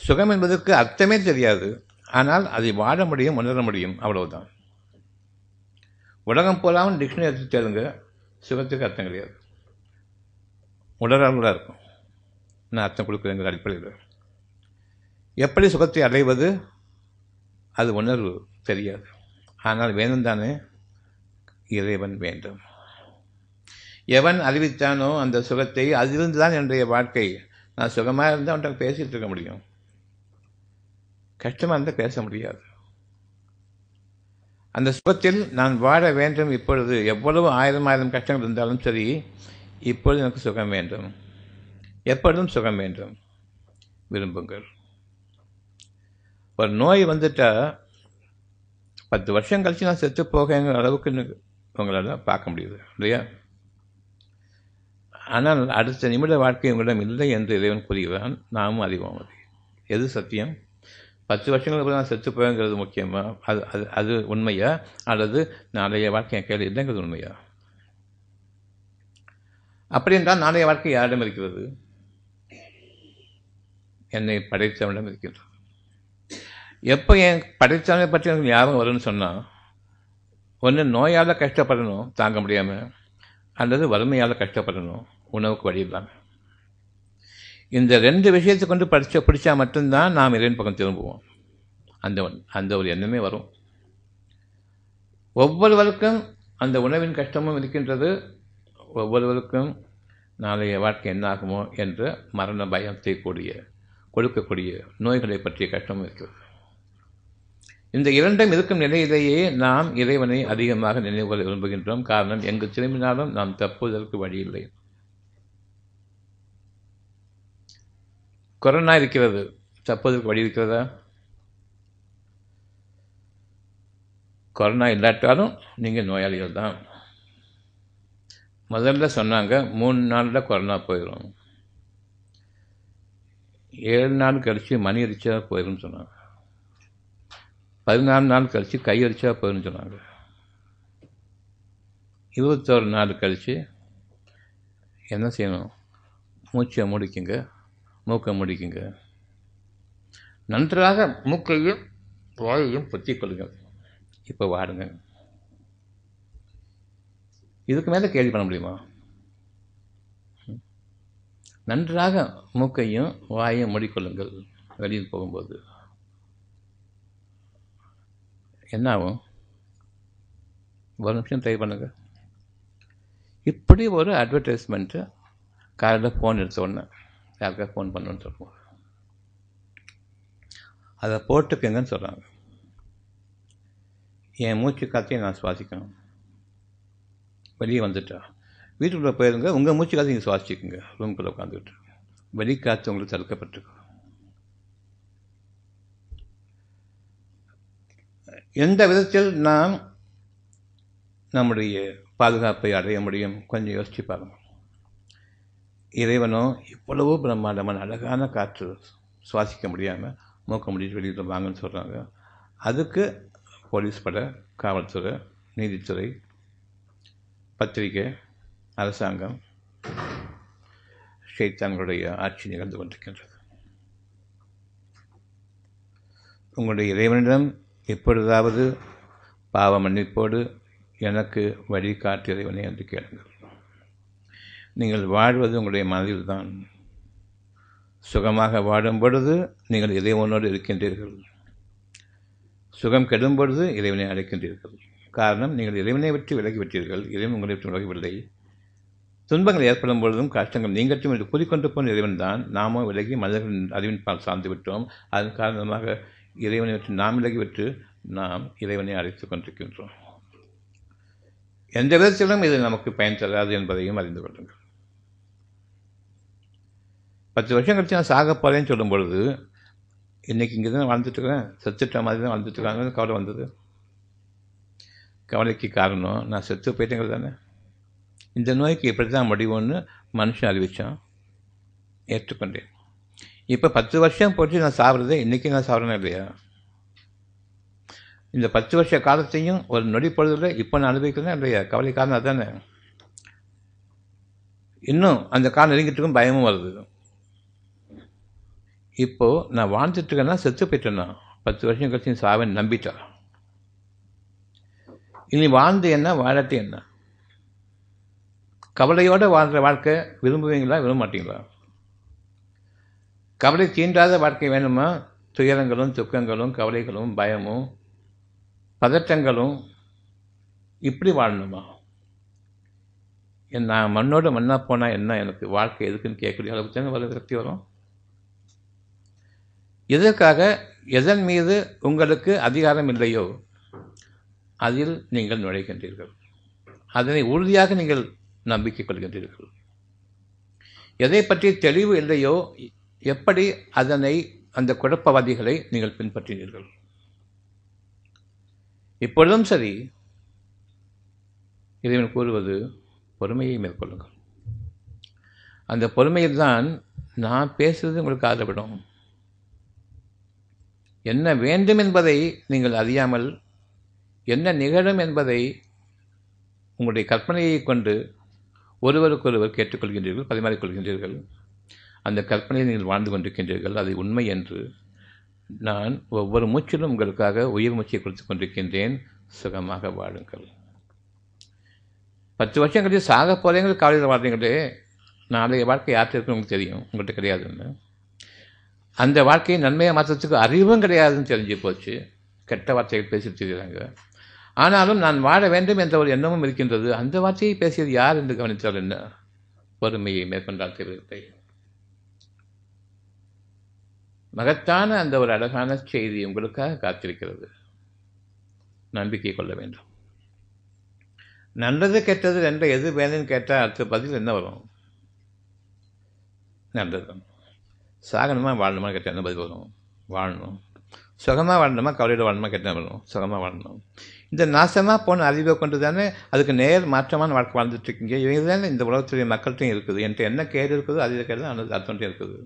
சுகம் என்பதற்கு அர்த்தமே தெரியாது. ஆனால் அதை வாழ முடியும், உணர முடியும், அவ்வளவுதான். உலகம் போலாமல் டிக்ஷனரி எடுத்து தேடுங்க, சுகத்துக்கு அர்த்தம் கிடையாது, உணர்வுகளாக இருக்கும். நான் அர்த்தம் கொடுக்குறேங்கிற அடிப்படையில் எப்படி சுகத்தை அடைவது? அது உணர்வு தெரியாது. ஆனால் வேணும் தானே, இறைவன் வேண்டும். எவன் அறிவித்தானோ அந்த சுகத்தை, அதிலிருந்து தான் என்னுடைய வாழ்க்கை. நான் சுகமாக இருந்தால் அவன்கிட்ட பேசிகிட்டு இருக்க முடியும், கஷ்டமாக இருந்தால் பேச முடியாது. அந்த சுகத்தில் நான் வாழ வேண்டும். இப்பொழுது எவ்வளவு ஆயிரம் ஆயிரம் கஷ்டங்கள் இருந்தாலும் சரி, இப்பொழுது எனக்கு சுகம் வேண்டும், எப்பொழுதும் சுகம் வேண்டும். விரும்புங்கள். ஒரு நோய் வந்துட்டால் பத்து வருஷம் கழித்து நான் செத்து போகிற அளவுக்குன்னு உங்களால் பார்க்க முடியுது இல்லையா? ஆனால் அடுத்த நிமிட வாழ்க்கை உங்களிடம் இல்லை என்று இறைவன் கூறுகிறான். நாமும் அறிவோம் அது எது சத்தியம். பத்து வருஷங்களுக்கு நான் செத்து போவேங்கிறது முக்கியமாக அது அது அது உண்மையா, அல்லது நாளைய வாழ்க்கை கேள்வி இல்லைங்கிறது உண்மையா? அப்படி என்றால் நாளைய வாழ்க்கை யாரிடம் இருக்கிறது? என்னை படைத்தவனிடம் இருக்கின்றது. எப்போ என் படைத்தவனை பற்றி எனக்கு ஞாபகம் வரும்னு சொன்னால், ஒன்று நோயால் கஷ்டப்படணும் தாங்க முடியாமல், அல்லது வறுமையால் கஷ்டப்படணும், உணவுக்கு வழி இல்லாமல். இந்த ரெண்டு விஷயத்தை கொண்டு படித்த பிடிச்சா மட்டும்தான் நாம் இறைவன் பக்கம் திரும்புவோம். அந்த அந்த ஒரு எண்ணமே வரும். ஒவ்வொருவருக்கும் அந்த உணவின் கஷ்டமும் இருக்கின்றது. ஒவ்வொருவருக்கும் நாளைய வாழ்க்கை என்னாகுமோ என்ற மரண பயத்தை கூடிய கொடுக்கக்கூடிய நோய்களை பற்றிய கஷ்டமும் இருக்கிறது. இந்த இரண்டும் இருக்கும் நிலையிலேயே நாம் இறைவனை அதிகமாக நினைவு கொள்ள விரும்புகின்றோம். காரணம், எங்கு திரும்பினாலும் நாம் தப்புவதற்கு வழி இல்லை. கொரோனா இருக்கிறது, தப்புவதற்கு வழி இருக்கிறதா? கொரோனா இல்லாட்டாலும் நீங்கள் நோயாளிகள் தான். முதல்ல சொன்னாங்க மூணு நாளில் கொரோனா போயிடும். ஏழு நாள் கழித்து மணி அரிச்சா போயிடும்னு சொன்னாங்க. பதினாலு நாள் கழித்து கை அரிச்சா போயிடும்னு சொன்னாங்க. இருபத்தோரு நாள் கழித்து என்ன செய்யணும், மூச்சை முடிக்குங்க, மூக்கை முடிக்குங்க, நன்றாக மூக்கையும் வாயையும் பொத்தி கொள்ளுங்க. இப்போ வாடுங்க. இதுக்கு மேலே கேள்வி பண்ண முடியுமா? நன்றாக மூக்கையும் வாயையும் மூடிக்கொள்ளுங்கள். வெளியில் போகும்போது என்ன ஆகும்? ஒரு நிமிஷம் ட்ரை பண்ணுங்க. இப்படி ஒரு அட்வர்டைஸ்மெண்ட்டு காலையில் ஃபோன் எடுத்த உடனே யாருக்கா ஃபோன் பண்ணணுன்னு சொல்லுவோம், அதை போட்டுக்கங்கன்னு சொல்கிறாங்க. என் மூச்சு காற்றையும் நான் சுவாசிக்கணும். வெளியே வந்துட்டா வீட்டுக்குள்ளே போயிருங்க, உங்கள் மூச்சு காற்று நீங்கள் சுவாசிச்சுக்குங்க. ரூம்குள்ளே உட்காந்துக்கிட்டு வெளி காற்று உங்களுக்கு தடுக்கப்பட்டிருக்கும். எந்த விதத்தில் நாம் நம்முடைய பாதுகாப்பை அடைய முடியும்? கொஞ்சம் யோசிச்சு பாருங்கள். இறைவனும் இவ்வளவோ பிரம்மாண்டமான அழகான காற்று சுவாசிக்க முடியாமல் மூக்க முடிச்சு வெளியில் வாங்கன்னு சொல்கிறாங்க. அதுக்கு போலீஸ் படை, காவல்துறை, நீதித்துறை, பத்திரிகை, அரசாங்கம், சைத்தான்களுடைய ஆட்சி நிகழ்ந்து கொண்டிருக்கின்றது. உங்களுடைய இறைவனிடம் எப்பொழுதாவது பாவ மன்னிப்போடு எனக்கு வழி காட்டு இறைவனை என்று கேளுங்கள். நீங்கள் வாழ்வது உங்களுடைய மனதில் தான். சுகமாக வாடும் பொழுது நீங்கள் இறைவனோடு இருக்கின்றீர்கள், சுகம் கெடும் பொழுது இறைவனை அழைக்கின்றீர்கள். காரணம், நீங்கள் இறைவனை விட்டு விலகிவிட்டீர்கள், இறைவன் உங்களை விட்டு விலகவில்லை. துன்பங்கள் ஏற்படும் பொழுதும் கஷ்டங்கள் நீங்கட்டும் என்று கூறிக்கொண்டு போன இறைவன் தான். நாமும் விலகி மனிதர்களின் அறிவின் பால் சார்ந்து விட்டோம். அதன் காரணமாக இறைவனை விட்டு நாம் விலகிவிட்டு நாம் இறைவனை அழைத்து கொண்டிருக்கின்றோம். எந்த விதத்திலும் இது நமக்கு பயன் தராது என்பதையும் அறிந்து கொள்ளுங்கள். பத்து வருஷம் கழிச்சு நான் சாக போகிறேன்னு சொல்லும் பொழுது, இன்றைக்கி இங்கே தான் வாழ்ந்துட்டுருக்கிறேன், செத்துட்ட மாதிரி தான் வாழ்ந்துட்டுருக்காங்கன்னு கவலை வந்தது. கவலைக்கு காரணம் நான் செத்து போயிட்டேங்கிறது தானே. இந்த நோய்க்கு இப்படி தான் முடிவுன்னு மனுஷன் அறிவித்தான், ஏற்றுக்கொண்டேன். இப்போ பத்து வருஷம் போட்டு நான் சாப்பிட்றதே இன்றைக்கி நான் சாப்பிட்றேன் இல்லையா? இந்த பத்து வருஷ காலத்தையும் ஒரு நொடி பொழுதுல இப்போ நான் அனுபவிக்கிறேன்னா இல்லையா? கவலை காரணம் அதுதானே. இன்னும் அந்த காலம் நெருங்கிட்டுக்கும் பயமும் வருது. இப்போது நான் வாழ்ந்துட்டுருக்கேன்னா செத்து போயிட்டேன்னா, பத்து வருஷம் கழிச்சு சாவேன்னு நம்பிட்டா, இனி வாழ்ந்து என்ன, வாழட்டு என்ன? கவலையோடு வாழ்கிற வாழ்க்கை விரும்புவீங்களா, விரும்ப மாட்டீங்களா? கவலை தீண்டாத வாழ்க்கை வேணுமா? துயரங்களும் துக்கங்களும் கவலைகளும் பயமும் பதற்றங்களும் இப்படி வாழணுமா? நான் மண்ணோடு மண்ணாக போனால் என்ன, எனக்கு வாழ்க்கை எதுக்குன்னு கேட்கக்கூடிய அளவுக்கு தானே வர விரக்தி வரும். எதற்காக, எதன் மீது உங்களுக்கு அதிகாரம் இல்லையோ அதில் நீங்கள் நுழைகின்றீர்கள், அதனை உறுதியாக நீங்கள் நம்பிக்கை கொள்கின்றீர்கள். எதை பற்றி தெளிவு இல்லையோ எப்படி அதனை, அந்த குழப்பவாதிகளை நீங்கள் பின்பற்றினீர்கள். இப்பொழுதும் சரி, இறைவன் கூறுவது பொறுமையை மேற்கொள்ளுங்கள். அந்த பொறுமையில் தான் நான் பேசுவது உங்களுக்கு ஆதரவிடும். என்ன வேண்டும் என்பதை நீங்கள் அறியாமல், என்ன நிகழும் என்பதை உங்களுடைய கற்பனையை கொண்டு ஒருவருக்கொருவர் கேட்டுக்கொள்கின்றீர்கள், பரிமாறிக்கொள்கின்றீர்கள். அந்த கற்பனையை நீங்கள் வாழ்ந்து கொண்டிருக்கின்றீர்கள். அதை உண்மை என்று நான் ஒவ்வொரு மூச்சிலும் உங்களுக்காக உயிர் மூச்சை கொடுத்து கொண்டிருக்கின்றேன். சுகமாக வாழுங்கள். பத்து வருஷம் கழிச்சு சாக போகிறீங்க, காலையில் வாழ்றீங்களே, நாளைய வாழ்க்கை யார்கிட்ட இருக்குன்னு உங்களுக்கு தெரியும், உங்கள்கிட்ட கிடையாதுன்னு. அந்த வாழ்க்கையை நன்மையை மாற்றத்துக்கு அறிவும் கிடையாதுன்னு தெரிஞ்சு போச்சு. கெட்ட வார்த்தைகள் பேசிட்டு இருக்கிறாங்க. ஆனாலும் நான் வாழ வேண்டும் என்ற ஒரு எண்ணமும் இருக்கின்றது. அந்த வார்த்தையை பேசியது யார் என்று கவனித்தால் என்ன? பொறுமையை மேற்கொண்டால் தெரியவில்லை. மகத்தான அந்த ஒரு அழகான செய்தி உங்களுக்காக காத்திருக்கிறது. நம்பிக்கை கொள்ள வேண்டும். நல்லது கெட்டது ரெண்டு எது வேணும்னு கேட்டால் அடுத்த பதில் என்ன வரும்? நல்லது. சாகணுமா வாழணுமா கேட்டால் என்ன பதில் வரும்? வாழணும். சுகமாக வாழணுமா கவலையோடு வாழணுமா கேட்டால் வரும்? சுகமாக வாழணும். இந்த நாசமாக போன அறிவை கொண்டு தானே அதுக்கு நேர் மாற்றமான வாழ்க்கை வாழ்ந்துட்டுருக்கீங்க. இவங்க தானே இந்த உலகத்துடைய மக்கள்கிட்டையும் இருக்குது. என்கிட்ட என்ன கேடு இருக்குதோ அதே கேடு தான் அந்த அர்த்தம்கிட்டையும் இருக்குது.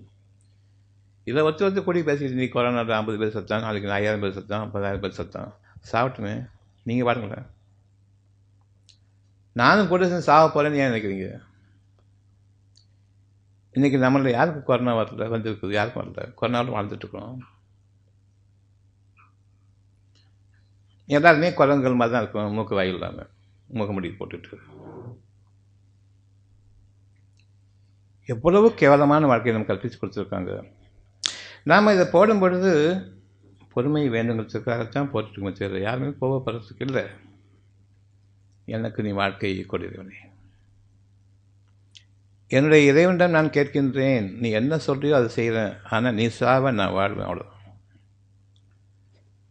இதில் ஒருத்தர் ஒருத்தர் கூடி பேசிக்கிட்டு இன்றைக்கி கொரோனாவில் ஐம்பது பேர் செத்தான், நாளைக்கு ஐயாயிரம் பேர் செத்தான், ஐம்பதாயிரம் பேர் செத்தான். சாப்பிட்டுமே நீங்கள் பாருங்களேன். நானும் கூட சேர்ந்து சாக போகிறேன்னு ஏன் நினைக்கிறீங்க? இன்றைக்கி நம்மள யாருக்கும் கொரோனா வரல வந்துருக்குது, யாருக்கும் வரல. கொரோனாவில் வாழ்ந்துட்டுருக்கோம். எல்லாருமே குரங்குகள் மாதிரி தான் இருக்கும், மூக்கு வாயில் இல்லாமல் மூக்க முடி போட்டுட்டு. எவ்வளவு கேவலமான வாழ்க்கையை நம்ம கற்பித்து கொடுத்துருக்காங்க. நாம் இதை போடும் பொழுது பொறுமை வேண்டுங்கிறதுக்காகத்தான் போட்டுருக்கோம். சரி, யாருமே கோவப்படுறதுக்கு இல்லை. எனக்கு நீ வாழ்க்கையை கொடுவனே, என்னுடைய இறைவனிடம் நான் கேட்கின்றேன், நீ என்ன சொல்றியோ அதை செய்கிறேன், ஆனால் நீ சாவ நான் வாழ்வேன், அவ்வளோ.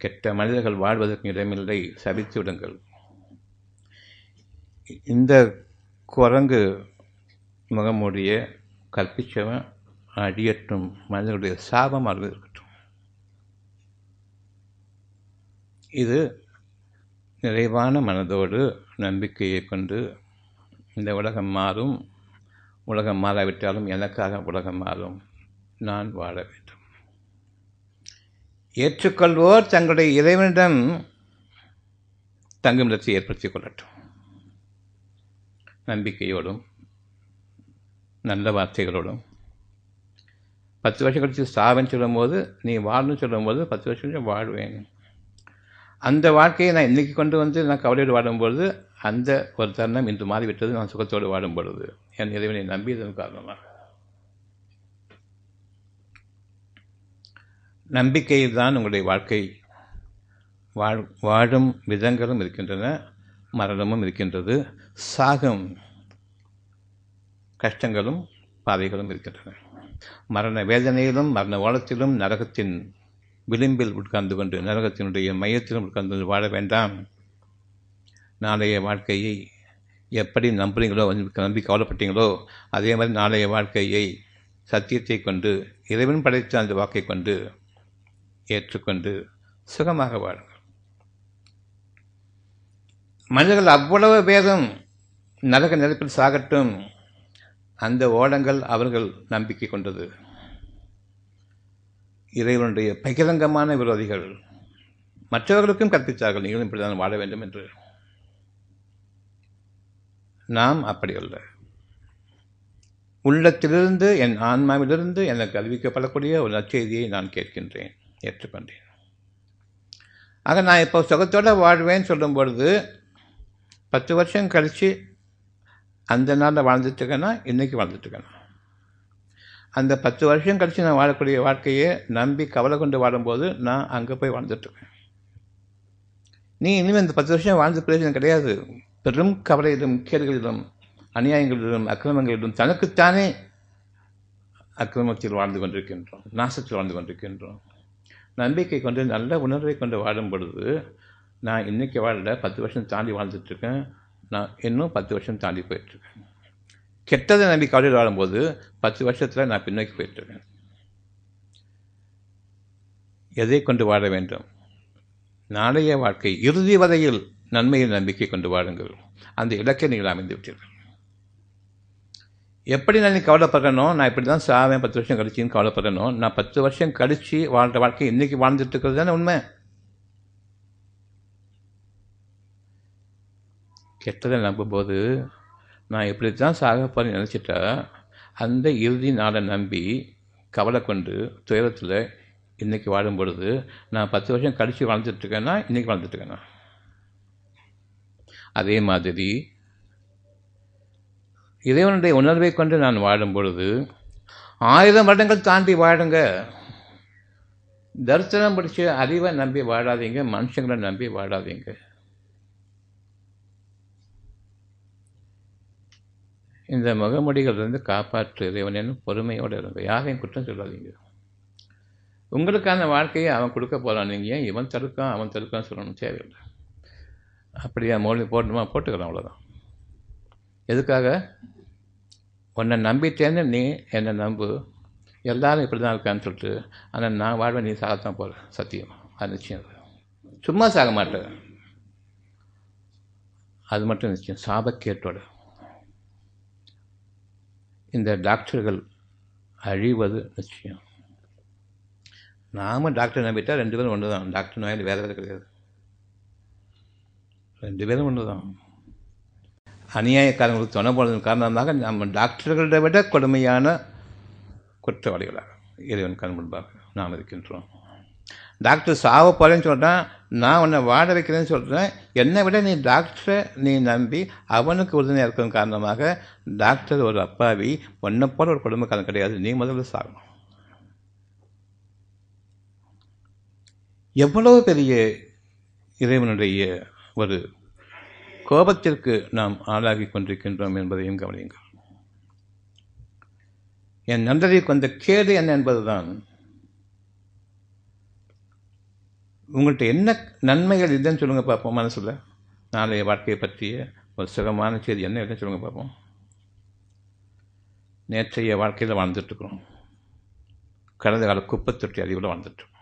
கெட்ட மனிதர்கள் வாழ்வதற்கு இடமில்லை, சபித்து விடுங்கள். இந்த குரங்கு முகமுடைய கற்பிச்சவன் அடியற்றும் மனிதனுடைய சாபமாக இருக்கட்டும். இது நிறைவான மனதோடு நம்பிக்கையை கொண்டு இந்த உலகம் மாறும், உலகம் மாறாவிட்டாலும் எனக்காக உலகம் மாறும், நான் வாழ வேண்டும். ஏற்றுக்கொள்வோர் தங்களுடைய இறைவனிடம் தங்குமிடத்தை ஏற்படுத்திக் கொள்ளட்டும். நம்பிக்கையோடும் நல்ல வார்த்தைகளோடும். பத்து வருஷம் கழித்து சாவன்னு சொல்லும்போது, நீ வாழணும்னு சொல்லும்போது, பத்து வருஷம் கழிச்சு வாழ்வேன். அந்த வாழ்க்கையை நான் இன்றைக்கி கொண்டு வந்து நான் கவலையோடு வாடும்பொழுது, அந்த ஒரு தருணம் இன்று மாறிவிட்டது. நான் சுகத்தோடு வாடும் பொழுது என் இறைவனை நம்பியதன் காரணமாக நம்பிக்கையில் தான் உங்களுடைய வாழ்க்கை வாழ் வாழும் விதங்களும் இருக்கின்றன, மரணமும் இருக்கின்றது, சாகும் கஷ்டங்களும் பாதைகளும் இருக்கின்றன. மரண வேதனையிலும் மரண ஓலத்திலும் நரகத்தின் விளிம்பில் உட்கார்ந்து கொண்டு, நரகத்தினுடைய மையத்திலும் உட்கார்ந்து கொண்டு வாழ வேண்டாம். நாளைய வாழ்க்கையை எப்படி நம்புறீங்களோ, நம்பி கவலைப்பட்டீங்களோ, அதே மாதிரி நாளைய வாழ்க்கையை சத்தியத்தை கொண்டு, இறைவன் படைத்த அந்த வாக்கை கொண்டு ஏற்றுக்கொண்டு சுகமாக வாழுங்கள். மனிதர்கள் அவ்வளவு பேரும் நரக நெருப்பில் சாகட்டும். அந்த ஓடங்கள் அவர்கள் நம்பிக்கை கொண்டது. இறைவனுடைய பகிரங்கமான விரோதிகள் மற்றவர்களுக்கும் கற்பித்தார்கள், நீங்களும் இப்படிதான் வாழ வேண்டும் என்று. நாம் அப்படி அல்ல. உள்ளத்திலிருந்து, என் ஆன்மாவிலிருந்து எனக்கு அறிவிக்கப்படக்கூடிய ஒரு நற்செய்தியை நான் கேட்கின்றேன், ஏற்றுக்கொண்டேன். ஆக நான் இப்போ சுகத்தோடு வாழ்வேன்னு சொல்லும் பொழுது, பத்து வருஷம் கழித்து அந்த நாளில் வாழ்ந்துட்டுருக்கேன்னா, இன்றைக்கி வாழ்ந்துட்டுருக்கேன்னா, அந்த பத்து வருஷம் கழித்து நான் வாழக்கூடிய வாழ்க்கையை நம்பி கவலை கொண்டு வாழும்போது நான் அங்கே போய் வாழ்ந்துட்டுருக்கேன். நீ இனிமேல் இந்த பத்து வருஷம் வாழ்ந்த பிரயோஜனம் கிடையாது. பெரும் கவலையிலும் கேடுகளிலும் அநியாயங்களிலும் அக்கிரமங்களிலும் தனக்குத்தானே அக்கிரமத்தில் வாழ்ந்து கொண்டிருக்கின்றோம், நாசத்தில் வாழ்ந்து கொண்டிருக்கின்றோம். நம்பிக்கை கொண்டு நல்ல உணர்வை கொண்டு வாழும் பொழுது, நான் இன்றைக்கி வாழல, பத்து வருஷம் தாண்டி வாழ்ந்துட்டுருக்கேன், நான் இன்னும் பத்து வருஷம் தாண்டி போயிட்டுருக்கேன். கெட்டதை நம்பி கவலையில் வாழும்போது, பத்து வருஷத்தில் நான் பின்னோக்கி போயிட்டுருக்கேன். எதை கொண்டு வாழ வேண்டும்? நாளைய வாழ்க்கை இறுதி வரையில் நன்மையில் நம்பிக்கை கொண்டு வாழுங்கள். அந்த இலக்கை நீங்கள் அமைந்து விட்டீர்கள். எப்படி நான் கவலைப்படுறேனோ, நான் இப்படி தான் சாவேன் பத்து வருஷம் கழிச்சின்னு கவலைப்படுறேனோ, நான் பத்து வருஷம் கழித்து வாழ்கிற வாழ்க்கை இன்றைக்கி வாழ்ந்துட்டு இருக்கிறது தானே உண்மை. கெட்டதை நம்பும்போது, நான் எப்படி தான் சாக போகிறேன்னு நினச்சிட்டா, அந்த இறுதி நாளை நம்பி கவலை கொண்டு துயரத்தில் இன்றைக்கி வாழும் பொழுது, நான் பத்து வருஷம் கழித்து வாழ்ந்துட்டுருக்கேன்னா, இன்றைக்கி வாழ்ந்துட்டுருக்கேண்ணா. அதே மாதிரி இறைவனுடைய உணர்வை கொண்டு நான் வாழும் பொழுது, ஆயிரம் வருடங்கள் தாண்டி வாழுங்க. தரிசனம் பிடிச்ச அறிவை நம்பி வாழாதீங்க, மனுஷங்களை நம்பி வாழாதீங்க. இந்த முகமுடிகளிலிருந்து காப்பாற்று இறைவனேன்னு பொறுமையோடு இருங்க. யாரையும் குற்றம் சொல்லாதீங்க. உங்களுக்கான வாழ்க்கையை அவன் கொடுக்க போகிறான், நீங்கள் ஏன் இவன் தடுக்கான் அவன் தடுக்கான்னு சொல்லணும், தேவையில்லை. அப்படியா மொழி போடணுமா, போட்டுக்கலாம், அவ்வளோதான். எதுக்காக? உன்னை நம்பிட்டேன்னு நீ என்னை நம்பு, எல்லாரும் இப்படி தான் இருக்கான்னு சொல்லிட்டு, ஆனால் நான் வாழ்வேன், நீ சாகத்தான் போகிற, சத்தியம், அது நிச்சயம். சும்மா சாக மாட்டேன், அது மட்டும் நிச்சயம், சாபக்கேட்டோட. இந்த டாக்டர்கள் அழிவது நிச்சயம். நாம டாக்டர் நம்பிட்டா ரெண்டு பேரும் ஒன்று தான். டாக்டர் நோயாளி வேறு வேறு கிடையாது, ரெண்டு பேரும் ஒன்று தான். அநியாயக்காரங்களுக்கு துணை போனதன் காரணமாக நம்ம டாக்டர்களை விட கொடுமையான குற்றவாளிகளாக இறைவன் கண் முன்பாக நாம் இருக்கின்றோம். டாக்டர் சாவ போகிறேன்னு சொல்கிறேன், நான் உன்னை வாட வைக்கிறேன்னு சொல்கிறேன். என்னை விட நீ டாக்டரை நீ நம்பி அவனுக்கு உறுதுணையாக இருக்கிறது காரணமாக டாக்டர் ஒரு அப்பாவி, ஒன்றை போல ஒரு குடும்பக்காரன் கிடையாது, நீ முதல்ல சாகணும். எவ்வளவு பெரிய இறைவனுடைய ஒரு கோபத்திற்கு நாம் ஆளாகி கொண்டிருக்கின்றோம் என்பதையும் கவனியுங்கள். என் நன்றி கொண்ட கேடு என்ன என்பதுதான். உங்கள்கிட்ட என்ன நன்மைகள் இல்லைன்னு சொல்லுங்க பார்ப்போம். மனசில் நாளைய வாழ்க்கையை பற்றிய ஒரு சுகமான செய்தி என்ன இல்லைன்னு சொல்லுங்க பார்ப்போம். நேற்றைய வாழ்க்கையில் வாழ்ந்துட்டுருக்குறோம், கடந்த கால குப்பத்தொட்டி அறிவில் வாழ்ந்துட்டுருக்கோம்,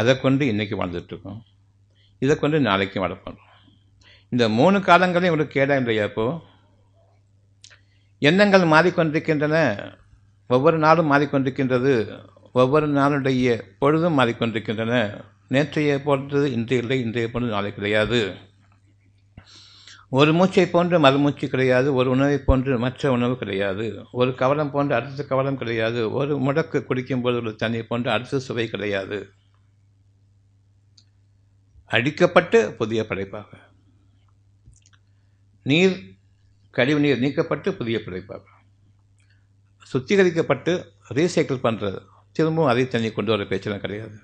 அதை கொண்டு இன்றைக்கி வாழ்ந்துட்டுருக்கோம், இதை கொண்டு நாளைக்கும் வாழ போகிறோம். இந்த மூணு காலங்களையும் உங்களுக்கு கேடாக இல்லையா? இப்போது எண்ணங்கள் மாறிக்கொண்டிருக்கின்றன, ஒவ்வொரு நாளும் மாறிக்கொண்டிருக்கின்றது, ஒவ்வொரு நாளுடைய பொழுதும் மாறிக்கொண்டிருக்கின்றன. நேற்றைய போன்றது இன்றைய இல்லை, இன்றைய போன்று நாளை கிடையாது. ஒரு மூச்சை போன்று மறுமூச்சு கிடையாது, ஒரு உணவை போன்று மற்ற உணவு கிடையாது, ஒரு கவலம் போன்று அடுத்த கவலம் கிடையாது, ஒரு முடக்கு குடிக்கும்போது உள்ள தண்ணீர் போன்று அடுத்த சுவை கிடையாது. அடிக்கப்பட்டு புதிய படைப்பாக, நீர் கழிவு நீர் நீக்கப்பட்டு புதிய படைப்பாக, சுத்திகரிக்கப்பட்டு ரீசைக்கிள் பண்ணுறது, திரும்பவும் அதை தண்ணி கொண்டு வர பேச்செல்லாம் கிடையாது.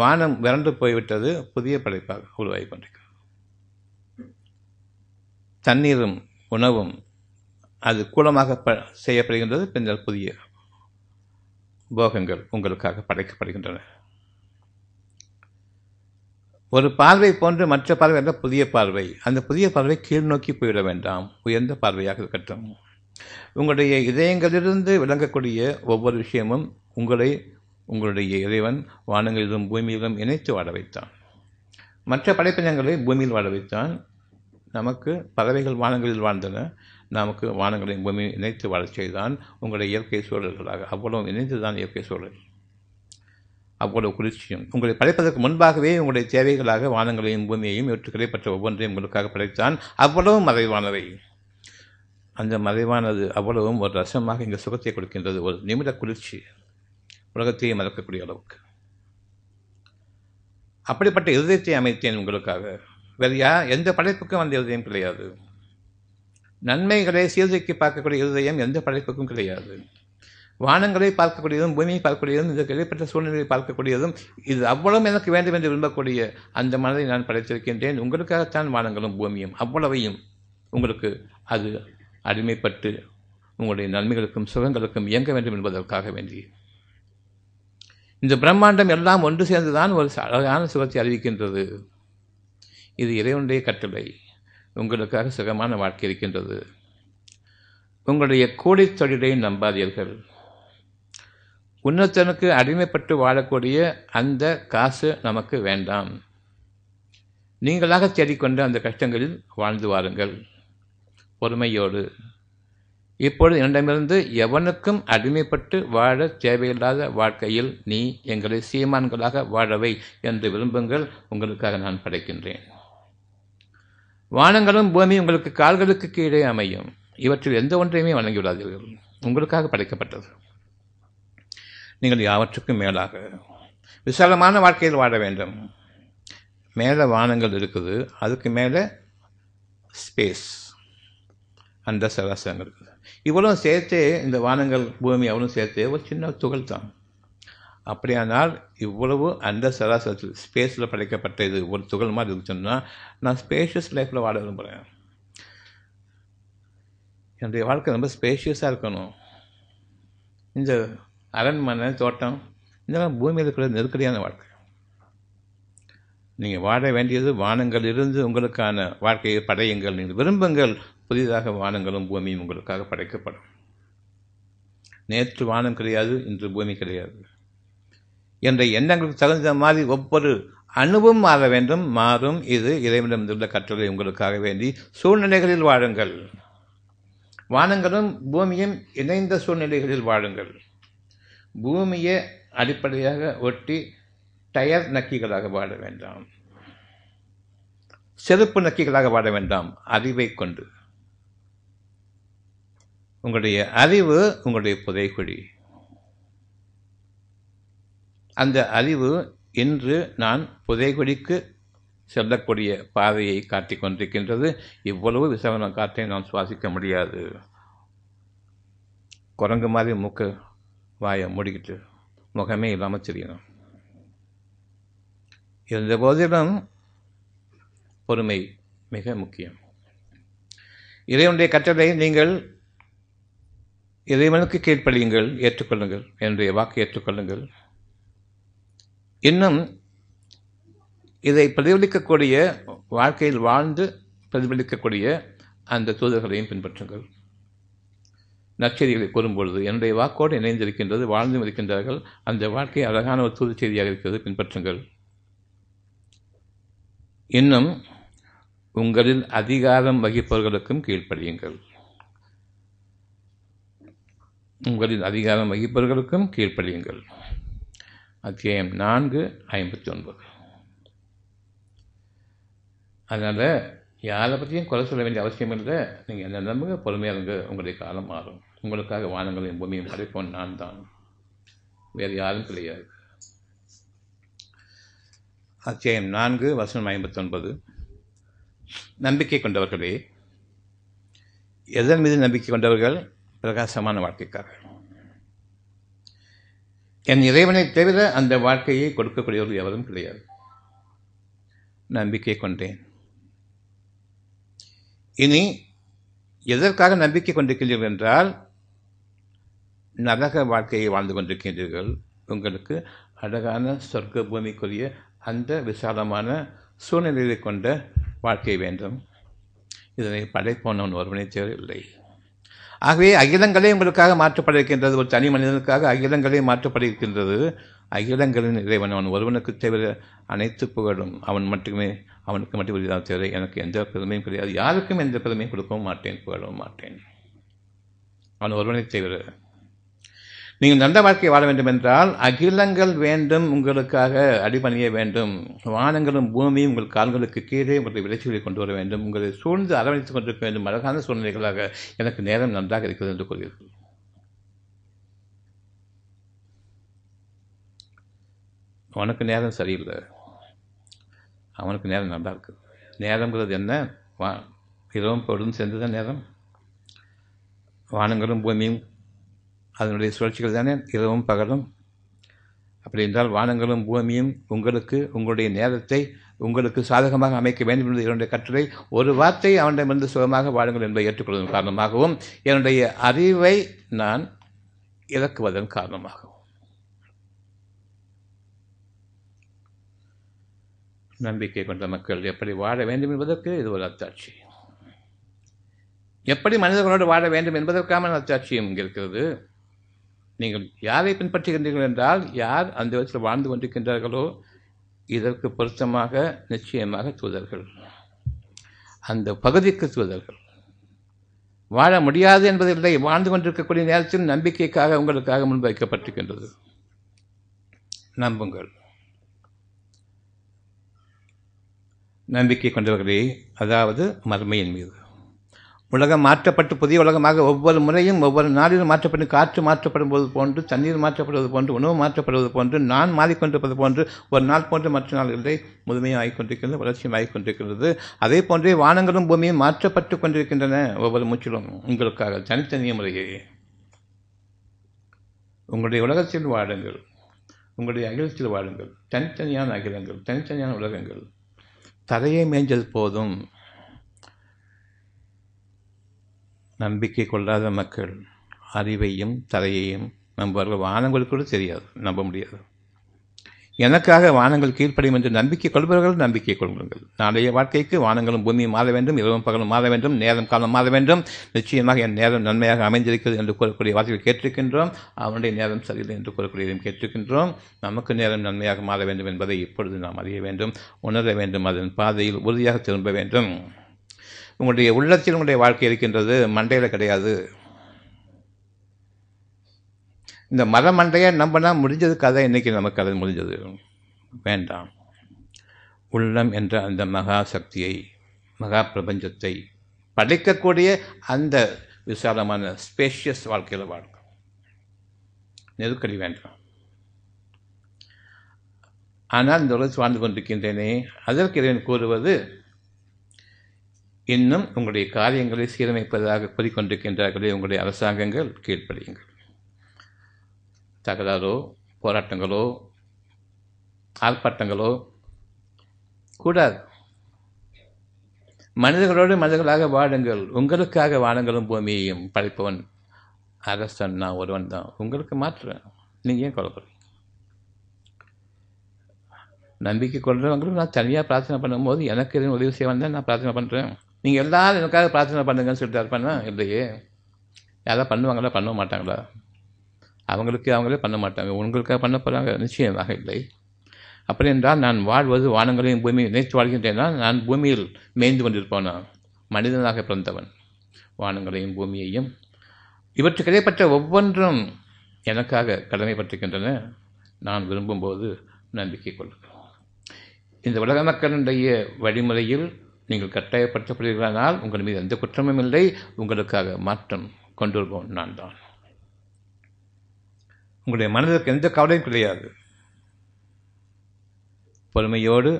வானம் விரண்டு போய்விட்டது, புதிய படைப்பாக உருவாகி கொண்டிருக்கிறது. தண்ணீரும் உணவும் அது கூலமாக ப செய்யப்படுகின்றது, பின்னர் புதிய போகங்கள் உங்களுக்காக படைக்கப்படுகின்றன. ஒரு பார்வை போன்று மற்ற பார்வை என்றால் புதிய பார்வை. அந்த புதிய பார்வை கீழ் நோக்கி போயிட வேண்டாம், உயர்ந்த பார்வையாக இருக்கட்டும். உங்களுடைய இதயங்களிலிருந்து விளங்கக்கூடிய ஒவ்வொரு விஷயமும் உங்களை உங்களுடைய இறைவன் வானங்களிலும் பூமியிலும் இணைத்து வாழ வைத்தான். மற்ற படைப்பினங்களை பூமியில் வாழ வைத்தான். நமக்கு பறவைகள் வானங்களில் வாழ்ந்தன, நமக்கு வானங்களையும் பூமியில் இணைத்து வாழ செய்தான். உங்களுடைய இயற்கை சூழல்களாக அவ்வளவு இணைத்து தான் இயற்கை சூழல், அவ்வளவு குளிர்ச்சியும். உங்களை படைப்பதற்கு முன்பாகவே உங்களுடைய தேவைகளாக வானங்களையும் பூமியையும் இவற்றுக்களை பற்ற ஒவ்வொன்றையும் உங்களுக்காக படைத்தான். அவ்வளவும் மறைவானவை. அந்த மறைவானது அவ்வளவும் ஒரு ரசமாக இங்கே சுகத்தை கொடுக்கின்றது, ஒரு நிமிட குளிர்ச்சி, உலகத்தையே மறக்கக்கூடிய அளவுக்கு. அப்படிப்பட்ட இதயத்தை அமைத்தேன் உங்களுக்காக. வேறு யா எந்த படைப்புக்கும் அந்த இதயம் கிடையாது. நன்மைகளை சீர்தூக்கி பார்க்கக்கூடிய இதயம் எந்த படைப்புக்கும் கிடையாது. வானங்களை பார்க்கக்கூடியதும் பூமியை பார்க்கக்கூடியதும் இந்த இடைப்பட்ட சூழ்நிலையை பார்க்கக்கூடியதும் இது அவ்வளவும் எனக்கு வேண்டும் என்று விரும்பக்கூடிய அந்த மனதை நான் படைத்திருக்கின்றேன். உங்களுக்காகத்தான் வானங்களும் பூமியும் அவ்வளவையும். உங்களுக்கு அது அடிமைப்பட்டு உங்களுடைய நன்மைகளுக்கும் சுகங்களுக்கும் இயங்க வேண்டும் என்பதற்காக வேண்டி இந்த பிரம்மாண்டம் எல்லாம் ஒன்று சேர்ந்துதான் ஒரு அழகான சுகத்தை அறிவிக்கின்றது. இது இறைவனுடைய கட்டளை. உங்களுக்காக சுகமான வாழ்க்கை இருக்கின்றது. உங்களுடைய கூலி தொழிலை நம்பாதீர்கள். உன்னதனுக்கு அடிமைப்பட்டு வாழக்கூடிய அந்த காசு நமக்கு வேண்டாம். நீங்களாக தேடிக்கொண்ட அந்த கஷ்டங்களில் வாழ்ந்து வாருங்கள் பொறுமையோடு. இப்பொழுது என்னிடமிருந்து எவனுக்கும் அடிமைப்பட்டு வாழ தேவையில்லாத வாழ்க்கையில் நீ எங்களை சீமான்களாக வாழவை என்று விரும்புங்கள். உங்களுக்காக நான் படைக்கின்றேன். வானங்களும் பூமி உங்களுக்கு கால்களுக்கு கீழே அமையும். இவற்றில் எந்த ஒன்றையுமே வணங்கிவிடாதீர்கள். உங்களுக்காக படைக்கப்பட்டது. நீங்கள் யாவற்றுக்கும் மேலாக விசாலமான வாழ்க்கையில் வாழ வேண்டும். மேலே வானங்கள் இருக்குது, அதுக்கு மேலே ஸ்பேஸ் அந்த சராசரங்கள் இருக்குது. இவ்வளோ சேர்த்தே இந்த வானங்கள் பூமி அவ்வளோ சேர்த்தே ஒரு சின்ன துகள் தான். அப்படியானால் இவ்வளவு அந்த சராசரத்தில் ஸ்பேஸில் படைக்கப்பட்ட இது ஒரு துகள் மாதிரி இருக்குன்னா நான் ஸ்பேஷியஸ் லைஃப்பில் வாழ விரும்புகிறேன். என்னுடைய வாழ்க்கை ரொம்ப ஸ்பேஷியஸாக இருக்கணும். இந்த அரண்மனை தோட்டம் இதெல்லாம் பூமியில் இருக்கிற நெருக்கடியான வாழ்க்கை. நீங்கள் வாழ வேண்டியது வானங்களிலிருந்து உங்களுக்கான வாழ்க்கையை படையுங்கள். நீங்கள் விரும்புங்கள். புதிதாக வானங்களும் பூமியும் உங்களுக்காக படைக்கப்படும். நேற்று வானம் கிடையாது, இன்று பூமி கிடையாது என்ற எண்ணங்களுக்கு தகுந்த மாதிரி ஒவ்வொரு அணுவும் மாற வேண்டும். மாறும். இது இறைவனிடமிருந்துள்ள கற்றலை. உங்களுக்காக வேண்டி சூழ்நிலைகளில் வாழுங்கள். வானங்களும் பூமியும் இணைந்த சூழ்நிலைகளில் வாழுங்கள். பூமியை அடிப்படையாக ஒட்டி டயர் நக்கிகளாக வாட வேண்டாம், செருப்பு நக்கிகளாக வாட வேண்டாம். அறிவை கொண்டு, உங்களுடைய அறிவு உங்களுடைய புதைகுழி. அந்த அறிவு இன்று நான் புதைகுழிக்கு செல்லக்கூடிய பாதையை காட்டிக் கொண்டிருக்கின்றது. இவ்வளவு விசவன காற்றை நான் சுவாசிக்க முடியாது. குரங்கு மாதிரி மூக்க வாயை மூடிக்கிட்டு முகமே இல்லாமல் தெரியணும். இருந்த போதிலும் பொறுமை மிக முக்கியம். இறைவனுடைய கட்டளை நீங்கள் இறைவனுக்கு கீழ்ப்படியுங்கள், ஏற்றுக்கொள்ளுங்கள், என்னுடைய வாக்கு ஏற்றுக்கொள்ளுங்கள். இன்னும் இதை பிரதிபலிக்கக்கூடிய வாழ்க்கையில் வாழ்ந்து பிரதிபலிக்கக்கூடிய அந்த தூதர்களையும் பின்பற்றுங்கள். நற்செய்திகளை கூறும்பொழுது என்னுடைய வாக்கோடு இணைந்திருக்கின்றது, வாழ்ந்தும் இருக்கின்றார்கள். அந்த வாழ்க்கை அழகான ஒரு தூது செய்தியாக இருக்கிறது, பின்பற்றுங்கள். இன்னும் உங்களில் அதிகாரம் வகிப்பவர்களுக்கும் கீழ்ப்படியுங்கள். உங்களில் அதிகாரம் வகிப்பவர்களுக்கும் கீழ்ப்படியுங்கள். அத்தியாயம் நான்கு ஐம்பத்தி ஒன்பது. அதனால் யாரை பற்றியும் குறை சொல்ல வேண்டிய அவசியம் இல்லை. நீங்கள் என்ன நம்புங்க, பொறுமையாக இருங்க, உங்களுடைய காலம் மாறும். உங்களுக்காக வானங்களையும் பூமியும் படைப்போன் நான் தான், வேறு யாரும் கிடையாது. அத்தியாயம் நான்கு வசனம் ஐம்பத்தொன்பது. நம்பிக்கை கொண்டவர்களே, எதன் மீது நம்பிக்கை கொண்டவர்கள்? பிரகாசமான வாழ்க்கைக்காரர்கள். என் இறைவனை தவிர அந்த வாழ்க்கையை கொடுக்கக்கூடியவர்கள் எவரும் கிடையாது. நம்பிக்கை கொண்டேன். இனி எதற்காக நம்பிக்கை கொண்டிருக்கின்றீர்கள் என்றால், நரக வாழ்க்கையை வாழ்ந்து கொண்டிருக்கின்றீர்கள். உங்களுக்கு அழகான சொர்க்க பூமிக்குரிய அந்த விசாலமான சூழ்நிலையை கொண்ட வாழ்க்கை வேண்டும். இதனை படைப்போனவன் ஒருவனை தேவையில்லை. ஆகவே அகிலங்களே உங்களுக்காக மாற்றப்பட இருக்கின்றது. ஒரு தனி மனிதனுக்காக அகிலங்களே மாற்றப்பட இருக்கின்றது. அகிலங்களின் இறைவன் அவன் ஒருவனுக்கு தேவை. அனைத்து புகழும் அவன் மட்டுமே, அவனுக்கு மட்டும் உரிதான் தேவை. எனக்கு எந்த பெருமையும் கிடையாது, யாருக்கும் எந்த பெருமையும் கொடுக்கவும் மாட்டேன், புகழவும் மாட்டேன். அவன் ஒருவனை தேவை. நீங்கள் நல்ல வாழ்க்கையை வாழ வேண்டும் என்றால் அகிலங்கள் வேண்டும், உங்களுக்காக அடிபணிய வேண்டும். வானங்களும் பூமியும் உங்கள் கால்களுக்கு கீழே உங்களுடைய விளைச்சல்களை கொண்டு வர வேண்டும். உங்களை சூழ்ந்து அரவணைத்துக் கொண்டிருக்க வேண்டும். அழகான சூழ்நிலைகளாக எனக்கு நேரம் நன்றாக இருக்கிறது என்று கூறுகிறீர்கள். அவனுக்கு நேரம் சரியில்லை, அவனுக்கு நேரம் நல்லா இருக்குது. நேரங்கிறது என்ன? வா இரவும் பொழுதும் சேர்ந்துதான் நேரம். வானங்களும் பூமியும் அதனுடைய சுழற்சிகள் தானே இரவும் பகலும். அப்படி என்றால் வானங்களும் பூமியும் உங்களுக்கு உங்களுடைய நேரத்தை உங்களுக்கு சாதகமாக அமைக்க வேண்டும் என்று என்னுடைய கட்டளை. ஒரு வார்த்தை அவனிடமிருந்து சுகமாக வாழுங்கள் என்பதை ஏற்றுக்கொள்வதன் காரணமாகவும், என்னுடைய அறிவை நான் இறக்குவதன் காரணமாகவும். நம்பிக்கை கொண்ட மக்கள் எப்படி வாழ வேண்டும் என்பதற்கு இது ஒரு அத்தாட்சி. எப்படி மனிதர்களோடு வாழ வேண்டும் என்பதற்கான அத்தாட்சியும் இங்கே இருக்கிறது. நீங்கள் யாரை பின்பற்றுகின்றீர்கள் என்றால், யார் அந்த விதத்தில் வாழ்ந்து கொண்டிருக்கின்றார்களோ இதற்கு பொருத்தமாக நிச்சயமாக தூதர்கள், அந்த பகுதிக்கு தூதர்கள். வாழ முடியாது என்பதில்லை, வாழ்ந்து கொண்டிருக்கக்கூடிய நேரத்தில் நம்பிக்கைக்காக உங்களுக்காக முன்வைக்கப்பட்டிருக்கின்றது. நம்புங்கள். நம்பிக்கை கொண்டவர்களே, அதாவது மறுமையின் மீது. உலகம் மாற்றப்பட்டு புதிய உலகமாக ஒவ்வொரு முறையும் ஒவ்வொரு நாளிலும் மாற்றப்படும். காற்று மாற்றப்படும் போது போன்று, தண்ணீர் மாற்றப்படுவது போன்று, உணவு மாற்றப்படுவது போன்று, நான் மாறிக்கொண்டிருப்பது போன்று, ஒரு நாள் போன்று மற்ற நாள் இல்லை, முழுமையும் ஆகிக்கொண்டிருக்கின்றது, வளர்ச்சியும் ஆகிக்கொண்டிருக்கின்றது. அதே போன்றே வானங்களும் பூமியும் மாற்றப்பட்டு கொண்டிருக்கின்றன. ஒவ்வொரு மூச்சிலும் உங்களுக்காக தனித்தனிய முறையே உங்களுடைய உலகத்தில் வாழுங்கள், உங்களுடைய அகிலத்தில் வாழுங்கள். தனித்தனியான அகிலங்கள், தனித்தனியான உலகங்கள். தரையை மேய்ஞ்சது போதும். நம்பிக்கை கொள்ளாத மக்கள் அறிவையும் தரையையும் நம்புவார்கள். வானங்களுக்கு கூட தெரியாது, நம்ப முடியாது. எனக்காக வானங்கள் கீழ்ப்படியும் என்று நம்பிக்கை கொள்பவர்கள் நம்பிக்கை கொள்ளுங்கள். நாளைய வாழ்க்கைக்கு வானங்களும் பூமியும் மாற வேண்டும், இரவும் பகலும் மாற வேண்டும், நேரம் காலம் மாற வேண்டும். நிச்சயமாக என் நேரம் நன்மையாக அமைந்திருக்கிறது என்று கூறக்கூடிய வார்த்தைகள் கேட்டிருக்கின்றோம். அவனுடைய நேரம் சரியில்லை என்று கூறக்கூடியதையும் கேட்டிருக்கின்றோம். நமக்கு நேரம் நன்மையாக மாற வேண்டும் என்பதை இப்பொழுது நாம் அறிய வேண்டும், உணர வேண்டும், அதன் பாதையில் உறுதியாக திரும்ப வேண்டும். உங்களுடைய உள்ளத்தில் உங்களுடைய வாழ்க்கை இருக்கின்றது, மண்டையில் கிடையாது. இந்த மரமண்டையை நம்பினா முடிஞ்சது கதை. இன்றைக்கி நமக்கு கதை முடிஞ்சது. வேண்டாம். உள்ளம் என்ற அந்த மகா சக்தியை, மகா பிரபஞ்சத்தை படைக்கக்கூடிய அந்த விசாலமான ஸ்பேஷியஸ் வாழ்க்கையில் வாழ்க்கை நெருக்கடி வேண்டாம். ஆனால் இந்த உலகத்தில் வாழ்ந்து கொண்டிருக்கின்றேனே, அதற்கு இறைவன் கூறுவது இன்னும் உங்களுடைய காரியங்களை சீரமைப்பதாக கூறிக்கொண்டிருக்கின்றார்களே உங்களுடைய அரசாங்கங்கள், கீழ்ப்படியுங்கள். தகராறோ போராட்டங்களோ ஆர்ப்பாட்டங்களோ கூடாது. மனிதர்களோடு மனிதர்களாக வாடுங்கள். உங்களுக்காக வானங்களும் பூமியையும் படைப்பவன் அரசன் நான் ஒருவன் தான். உங்களுக்கு மாற்ற நீங்கள் ஏன் கொள்ளப்படுறீங்க? நம்பிக்கை கொள்கிறவங்களும் நான் தனியாக பிரார்த்தனை பண்ணும்போது எனக்கு எதுவும் உதவி செய்ய வந்தால் நான் பிரார்த்தனை பண்ணுறேன். நீங்கள் எல்லோரும் எனக்காக பிரார்த்தனை பண்ணுங்கன்னு சொல்லிட்டு இருப்பேன்னா இல்லையே. யாராவது பண்ணுவாங்களா? பண்ண மாட்டாங்களா? அவங்களுக்கு அவங்களே பண்ண மாட்டாங்க. உங்களுக்காக பண்ண போகிறாங்க? நிச்சயமாக இல்லை. அப்படி என்றால் நான் வாழ்வது வானங்களையும் பூமியை இணைத்து வாழ்கின்றேன்னா நான் பூமியில் மேய்ந்து கொண்டிருப்பேன். நான் மனிதனாக பிறந்தவன். வானங்களையும் பூமியையும் இவற்றுக்கு இடைப்பட்ட ஒவ்வொன்றும் எனக்காக கடமைப்பட்டிருக்கின்றன. நான் விரும்பும்போது நம்பிக்கை கொள்கிறேன். இந்த உலக மக்களுடைய வழிமுறையில் நீங்கள் கட்டாயப்படுத்தப்படுகிறானால் உங்கள் மீது எந்த குற்றமும் இல்லை. உங்களுக்காக மாற்றம் கொண்டு வருவோம் நான் தான். உங்களுடைய மனதிற்கு எந்த கவலையும் கிடையாது. பொறுமையோடு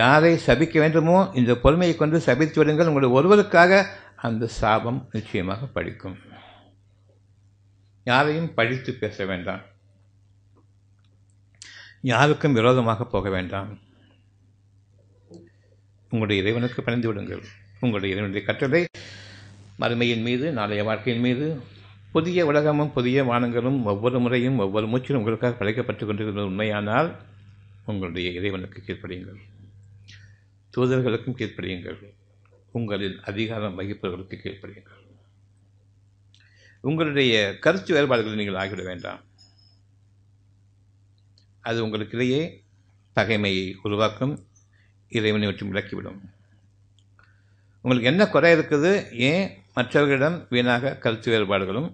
யாரை சபிக்க வேண்டுமோ இந்த பொறுமையை கொண்டு சபித்து விடுங்கள். உங்களுடைய ஒருவருக்காக அந்த சாபம் நிச்சயமாக பழிக்கும். யாரையும் பழித்து பேச வேண்டாம். யாருக்கும் விரோதமாக போக வேண்டாம். உங்களுடைய இறைவனுக்கு பணிந்து விடுங்கள். உங்களுடைய இறைவனுடைய கட்டளை மறுமையின் மீது, நாளைய வாழ்க்கையின் மீது, புதிய உலகமும் புதிய வானங்களும் ஒவ்வொரு முறையும் ஒவ்வொரு மூச்சிலும் உங்களுக்காக படைக்கப்பட்டு கொண்டிருக்கிற உண்மையானால் உங்களுடைய இறைவனுக்கு கீழ்ப்படியுங்கள். தூதர்களுக்கும் கீழ்ப்படியுங்கள். உங்களின் அதிகாரம் வகிப்பவர்களுக்கு கீழ்ப்படியுங்கள். உங்களுடைய கருத்து வேறுபாடுகளில் நீங்கள் ஆகிவிட வேண்டாம். அது உங்களுக்கிடையே பகைமையை உருவாக்கும், இறைவனை விட்டு விலக்கிவிடும். உங்களுக்கு என்ன குறை இருக்குது? ஏன் மற்றவர்களிடம் வீணாக கருத்து வேறுபாடுகளும்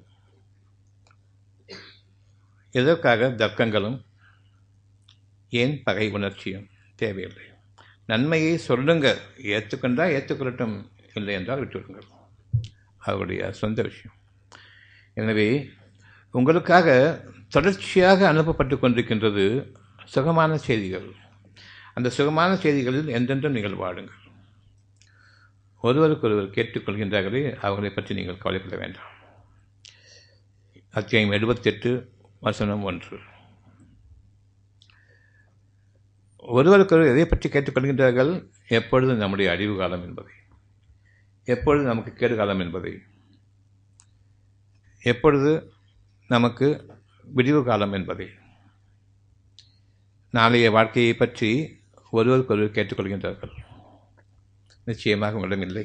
எதற்காக தர்க்கங்களும் ஏன் பகை உணர்ச்சியும்? தேவையில்லை. நன்மையை சொல்லுங்க. ஏற்றுக்கொண்டால் ஏற்றுக்கொள்ளட்டும், இல்லை என்றால் விட்டுவிடுங்கள். அவருடைய சொந்த விஷயம். எனவே உங்களுக்காக தொடர்ச்சியாக அனுப்பப்பட்டு கொண்டிருக்கின்றது சுகமான செய்திகள். அந்த சுகமான செய்திகளில் என்றென்றும் நீங்கள் வாடுங்கள். ஒருவருக்கொருவர் கேட்டுக்கொள்கின்றார்களே, அவர்களை பற்றி நீங்கள் கவலைப்பட வேண்டாம். அத்தியாயம் எழுபத்தெட்டு வசனம் ஒன்று. ஒருவருக்கொருவர் எதை பற்றி கேட்டுக்கொள்கின்றார்கள்? எப்பொழுது நம்முடைய அழிவு காலம் என்பதை, எப்பொழுது நமக்கு கேடு காலம் என்பதை, எப்பொழுது நமக்கு விடிவு காலம் என்பதை, நாளைய வாழ்க்கையை பற்றி ஒருவருக்கொருவர் கேட்டுக்கொள்கின்றார்கள். நிச்சயமாக உங்களிடம் இல்லை.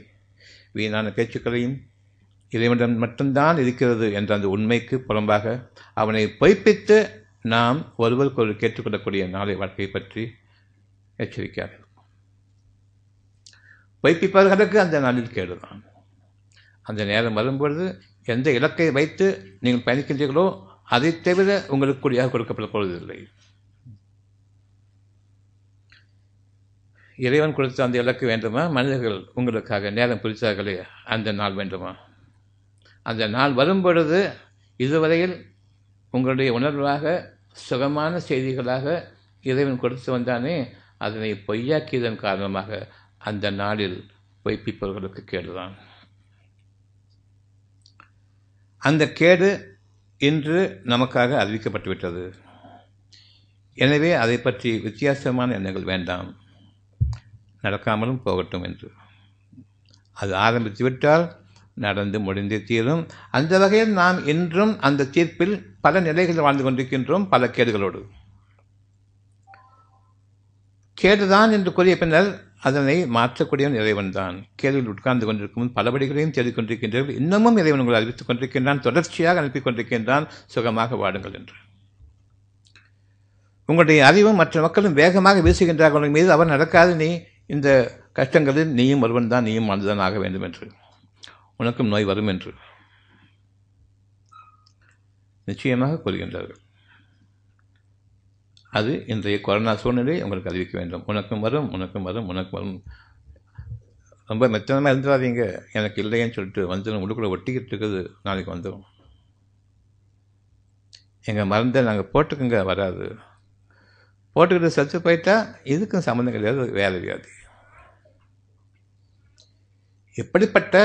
வீணான பேச்சுக்களையும் இறைவனிடம் மட்டும்தான் இருக்கிறது என்ற அந்த உண்மைக்கு புறம்பாக அவனை பொய்ப்பித்து நாம் ஒருவருக்கொருவர் கேட்டுக்கொள்ளக்கூடிய நாளைய வாழ்க்கையை பற்றி எச்சரிக்கிறார்கள். பொய்ப்பிப்பவர்களுக்கு அந்த நாளில் கேடுதான். அந்த நேரம் வரும்பொழுது எந்த இலக்கை வைத்து நீங்கள் பயணிக்கின்றீர்களோ அதை தவிர உங்களுக்கு கூடியாக கொடுக்கப்பட போவதில்லை. இறைவன் கொடுத்த அந்த இலக்கு வேண்டுமா? மனிதர்கள் உங்களுக்காக நேரம் குறித்தார்களே அந்த நாள் வேண்டுமா? அந்த நாள் வரும்பொழுது இதுவரையில் உங்களுடைய உணர்வாக சுகமான செய்திகளாக இறைவன் கொடுத்து வந்தானே அதனை பொய்யாக்கியதன் காரணமாக அந்த நாளில் பொய்ப்பிப்பவர்களுக்கு கேடுதான். அந்த கேடு இன்று நமக்காக அறிவிக்கப்பட்டுவிட்டது. எனவே அதை பற்றி வித்தியாசமான எண்ணங்கள் வேண்டாம். நடக்காமலும் போகட்டும் என்று. அது ஆரம்பித்துவிட்டால் நடந்து முடிந்தே தீரும். அந்த வகையில் நாம் இன்றும் அந்த தீர்ப்பில் பல நிலைகளில் வாழ்ந்து கொண்டிருக்கின்றோம். பல கேடுகளோடு கேடுதான் என்று கூறிய பின்னர் அதனை மாற்றக்கூடியவன் இறைவன் தான். கேள்வியில் உட்கார்ந்து கொண்டிருக்கும் பலபடிகளையும் தேடிக் கொண்டிருக்கின்றீர்கள். இன்னமும் இறைவன் உங்களை அறிவித்துக் கொண்டிருக்கின்றான், தொடர்ச்சியாக அனுப்பி கொண்டிருக்கின்றான். சுகமாக வாடுங்கள் என்று. உங்களுடைய அறிவும் மற்ற மக்களும் வேகமாக வீசுகின்றார்கள் மீது அவர் நடக்காது. நீ இந்த கஷ்டங்களில் நீயும் ஒருவன் தான், நீயும் மனிதன் ஆக வேண்டும் என்று. உனக்கும் நோய் வரும் என்று. நிச்சயமாக கூறுகின்றார்கள். அது இன்றைய கொரோனா சூழ்நிலை உங்களுக்கு அறிவிக்க வேண்டும். உனக்கும் வரும் உனக்கும் வரும் உனக்கும் வரும் ரொம்ப மெத்தனமாக இருந்துடாதீங்க, எனக்கு இல்லைன்னு சொல்லிட்டு வந்துடும். உள்ளுக்குள்ளே ஒட்டிக்கிட்டு இருக்கிறது நாளைக்கு வந்துடும். எங்கள் மருந்தை நாங்கள் போட்டுக்குங்க வராது. போட்டுக்கிட்டு செத்து போயிட்டா இதுக்கும் சம்மந்தம் கிடையாது, வேலை வியாதி. எப்படிப்பட்ட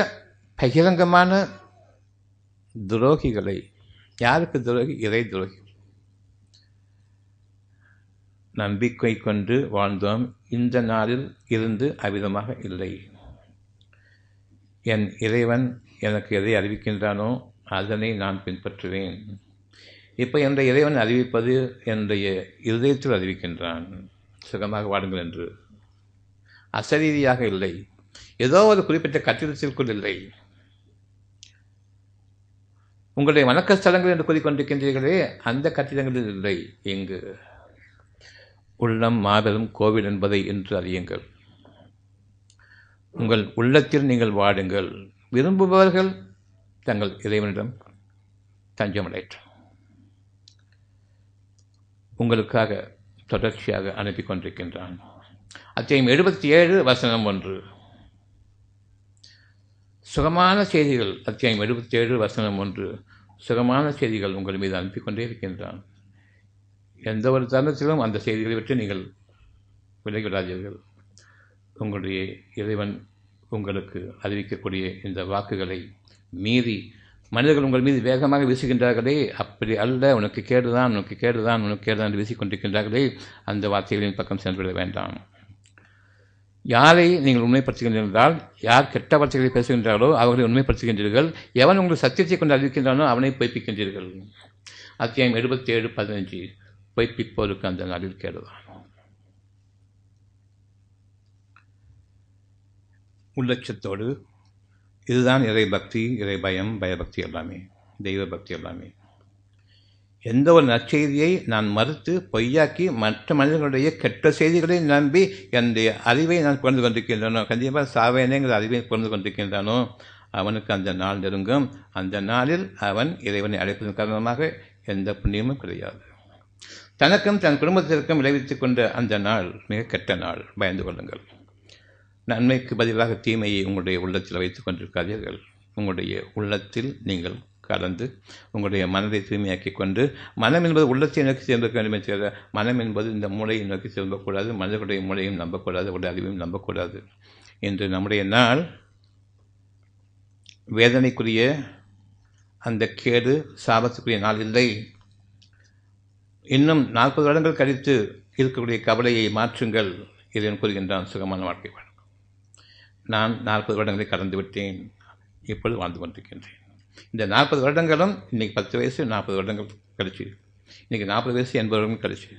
பகிரங்கமான துரோகிகளை, யாருக்கு துரோகி? இறை துரோகி. நம்பிக்கை கொண்டு வாழ்ந்தோம், இந்த நாளில் இருந்து அவ்விதமாக இல்லை. என் இறைவன் எனக்கு எதை அறிவிக்கின்றானோ அதனை நான் பின்பற்றுவேன். இப்போ என்ற இறைவன் அறிவிப்பது என்னுடைய இதயத்தில் அறிவிக்கின்றான், சுகமாக வாடுங்கள் என்று. அசரீதியாக இல்லை, ஏதோ ஒரு குறிப்பிட்ட கட்டிடத்திற்குள் இல்லை. உங்களுடைய வணக்க ஸ்தலங்கள் என்று கூறிக்கொண்டிருக்கின்றீர்களே, அந்த கட்டிடங்களில் இல்லை. இங்கு உள்ளம் மாபெரும் கோவில் என்பதை என்று அறியுங்கள். உங்கள் உள்ளத்தில் நீங்கள் வாடுங்கள். விரும்புபவர்கள் தங்கள் இறைவனிடம் தஞ்சமடையும். உங்களுக்காக தொடர்ச்சியாக அனுப்பி கொண்டிருக்கின்றான். அத்தியாயம் எழுபத்தி ஏழு வசனம் ஒன்று, சுகமான செய்திகள். அத்தியாயம் எழுபத்தி ஏழு வசனம் ஒன்று, சுகமான செய்திகள் உங்கள் மீது அனுப்பிக்கொண்டே இருக்கின்றான். எந்த ஒரு தருணத்திலும் அந்த செய்திகளை விட்டு நீங்கள் விலகிவிடாதீர்கள். உங்களுடைய இறைவன் உங்களுக்கு அறிவிக்கக்கூடிய இந்த வாக்குகளை மீறி மனிதர்கள் உங்கள் மீது வேகமாக வீசுகின்றார்களே, அப்படி அல்ல, உனக்கு கேடுதான் உனக்கு கேடுதான் உனக்கு கேடுதான் என்று வீசிக்கொண்டிருக்கின்றார்களே, அந்த வார்த்தைகளின் பக்கம் சென்றுவிட வேண்டாம். யாரை நீங்கள் உண்மைப்படுத்துகின்றீர்கள் என்றால், யார் கெட்ட வார்த்தைகளை பேசுகின்றார்களோ அவர்களை உண்மைப்படுத்துகின்றீர்கள். எவன் உங்கள் சத்தியத்தை கொண்டு அறிவிக்கின்றானோ அவனை பொய்ப்பிக்கின்றீர்கள். அத்தியாயம் எழுபத்தி ஏழு பதினஞ்சு, பொய்ப்பிப்போருக்கு அந்த நாளில் கேடுதான். உள்ளட்சத்தோடு, இதுதான் இறை பக்தி, இறை பயம், பயபக்தி எல்லாமே, தெய்வ பக்தி எல்லாமே. எந்த ஒரு நற்செய்தியை நான் மறுத்து பொய்யாக்கி மற்ற மனிதர்களுடைய கெட்ட செய்திகளை நம்பி என்னுடைய அறிவை நான் புகழ்ந்து கொண்டிருக்கின்றனோ, கண்டிப்பாக சாவேனேங்கிற அறிவை புகழ்ந்து கொண்டிருக்கின்றானோ அவனுக்கு அந்த நாள் நெருங்கும். அந்த நாளில் அவன் இறைவனை அழைப்பதன் காரணமாக எந்த புண்ணியமும் கிடையாது. தனக்கும் தன் குடும்பத்திற்கும் விளைவித்து கொண்ட அந்த நாள் மிக கெட்ட நாள். பயந்து கொள்ளுங்கள். நன்மைக்கு பதிலாக தீமையை உங்களுடைய உள்ளத்தில் வைத்து கொண்டிருக்காதீர்கள். உங்களுடைய உள்ளத்தில் நீங்கள் கலந்து உங்களுடைய மனதை தூய்மையாக்கி கொண்டு, மனம் என்பது உள்ளத்தை நோக்கி சேர்ந்திருக்க வேண்டுமே தவிர மனம் என்பது இந்த மூளையை நோக்கி திரும்பக்கூடாது. மனிதர்களுடைய மூளையும் நம்பக்கூடாது, உடைய அறிவையும் நம்பக்கூடாது. இன்று நம்முடைய நாள் வேதனைக்குரிய அந்த கேடு சாபத்துக்குரிய நாள் இல்லை. இன்னும் நாற்பது வருடங்கள் கழித்து இருக்கக்கூடிய கவலையை மாற்றுங்கள். இதை கூறுகின்றான், சுகமான வாழ்க்கை வாழ்க்கை. நான் நாற்பது வருடங்களை கடந்து விட்டேன், இப்பொழுது வாழ்ந்து கொண்டிருக்கின்றேன். இந்த நாற்பது வருடங்களும் இன்றைக்கி பத்து வயசு நாற்பது வருடங்கள் கழிச்சு, இன்றைக்கி நாற்பது வயசு எண்பது வருடங்கள் கழிச்சு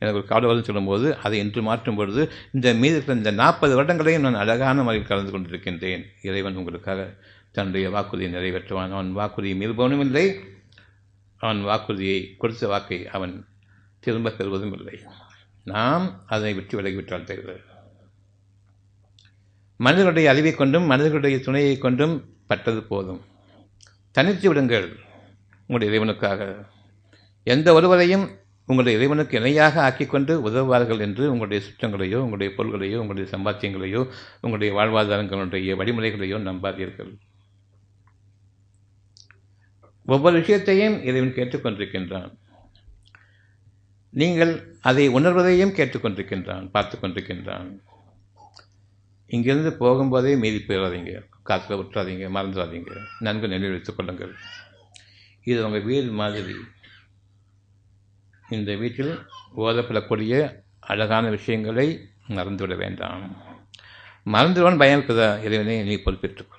எனக்கு ஒரு கவலை வரும்னு சொல்லும்போது அதை இன்று மாற்றும் பொழுது இந்த மீது இருக்கிற இந்த நாற்பது வருடங்களையும் நான் அழகான முறையில் கலந்து கொண்டிருக்கின்றேன். இறைவன் உங்களுக்காக தன்னுடைய வாக்குறுதியை நிறைவேற்றுவான். அவன் வாக்குறுதியை மீறுபவனும் இல்லை, அவன் வாக்குறுதியை கொடுத்த வாக்கை அவன் திரும்ப பெறுவதும் இல்லை. நாம் அதை விட்டு விலகிவிட்டால் தெரிகிறது. மனிதர்களுடைய அறிவை கொண்டும் மனிதர்களுடைய துணையை கொண்டும் பட்டது போதும். தனித்து விடுங்கள் உங்களுடைய இறைவனுக்காக. எந்த ஒருவரையும் உங்களுடைய இறைவனுக்கு இணையாக ஆக்கிக்கொண்டு உதவுவார்கள் என்று உங்களுடைய சுற்றங்களையோ உங்களுடைய பொருள்களையோ உங்களுடைய சம்பாத்தியங்களையோ உங்களுடைய வாழ்வாதாரங்களுடைய வழிமுறைகளையோ நம்பாதீர்கள். ஒவ்வொரு விஷயத்தையும் இறைவன் கேட்டுக்கொண்டிருக்கின்றான். நீங்கள் அதை உணர்வதையும் கேட்டுக்கொண்டிருக்கின்றான், பார்த்து கொண்டிருக்கின்றான். இங்கிருந்து போகும்போதே மீறி போயிடாதீங்க, காற்றில் விட்டுறாதீங்க, மறந்துடாதீங்க. நன்கு நினைவு வைத்துக் கொள்ளுங்கள். இது உங்கள் வீடு மாதிரி. இந்த வீட்டில் ஓதப்படக்கூடிய அழகான விஷயங்களை மறந்துவிட வேண்டாம். மறந்துவிடுவான் பயம் இருக்குதா? இறைவனை நீ பொறுப்பேற்றுக்கொள்.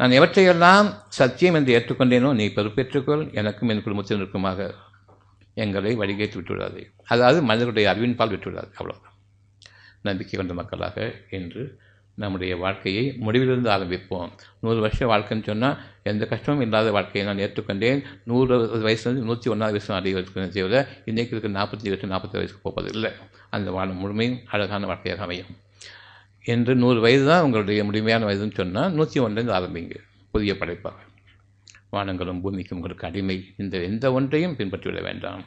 நான் எவற்றையெல்லாம் சத்தியம் என்று ஏற்றுக்கொண்டேனோ நீ பொறுப்பேற்றுக்கொள். எனக்கும் என் குடும்பத்தினருக்குமாக எங்களை வழிகேட்டு விட்டுவிடாது. அதாவது மனிதர்களுடைய அறிவின்பால் விட்டுவிடாது. அவ்வளோதான். நம்பிக்கை கொண்ட மக்களாக என்று நம்முடைய வாழ்க்கையை முடிவிலிருந்து ஆரம்பிப்போம். நூறு வருஷம் வாழ்க்கைன்னு சொன்னால் எந்த கஷ்டமும் இல்லாத வாழ்க்கையை நான் ஏற்றுக்கொண்டேன். நூறு வயசுலேருந்து நூற்றி ஒன்றாவது வயசு அடைய வச்சுக்கிறேன் தேவை. இன்றைக்கு இருக்கிற நாற்பத்தி வயசு நாற்பத்தி வயசுக்கு போவது இல்லை. அந்த வாழும் முழுமையும் அழகான வாழ்க்கையாக அமையும் என்று நூறு வயது தான் உங்களுடைய முழுமையான வயதுன்னு சொன்னால் நூற்றி ஒன்றுலேருந்து ஆரம்பிங்க புதிய படைப்பாக. வானங்களும் பூமிக்கும் உங்களுக்கு அடிமை. இந்த எந்த ஒன்றையும் பின்பற்றிவிட வேண்டாம்.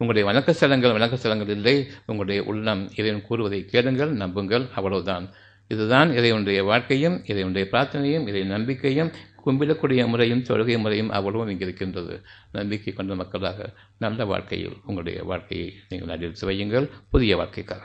உங்களுடைய வணக்க ஸ்தலங்கள் வணக்க ஸ்தலங்கள் இல்லை. உங்களுடைய உள்ளம் இறைவன் கூறுவதை கேளுங்கள், நம்புங்கள், அவ்வளவுதான். இதுதான் இறைவனுடைய வாழ்க்கையும் இறைவனுடைய பிரார்த்தனையும் இறை நம்பிக்கையும் கும்பிடக்கூடிய முறையும் தொழுகை முறையும் அவ்வளவும் இங்கே இருக்கின்றது. நம்பிக்கை கொண்ட மக்களாக நல்ல வாழ்க்கையில் உங்களுடைய வாழ்க்கையை நீங்கள் அடித்து வையுங்கள் புதிய வாழ்க்கைக்காக.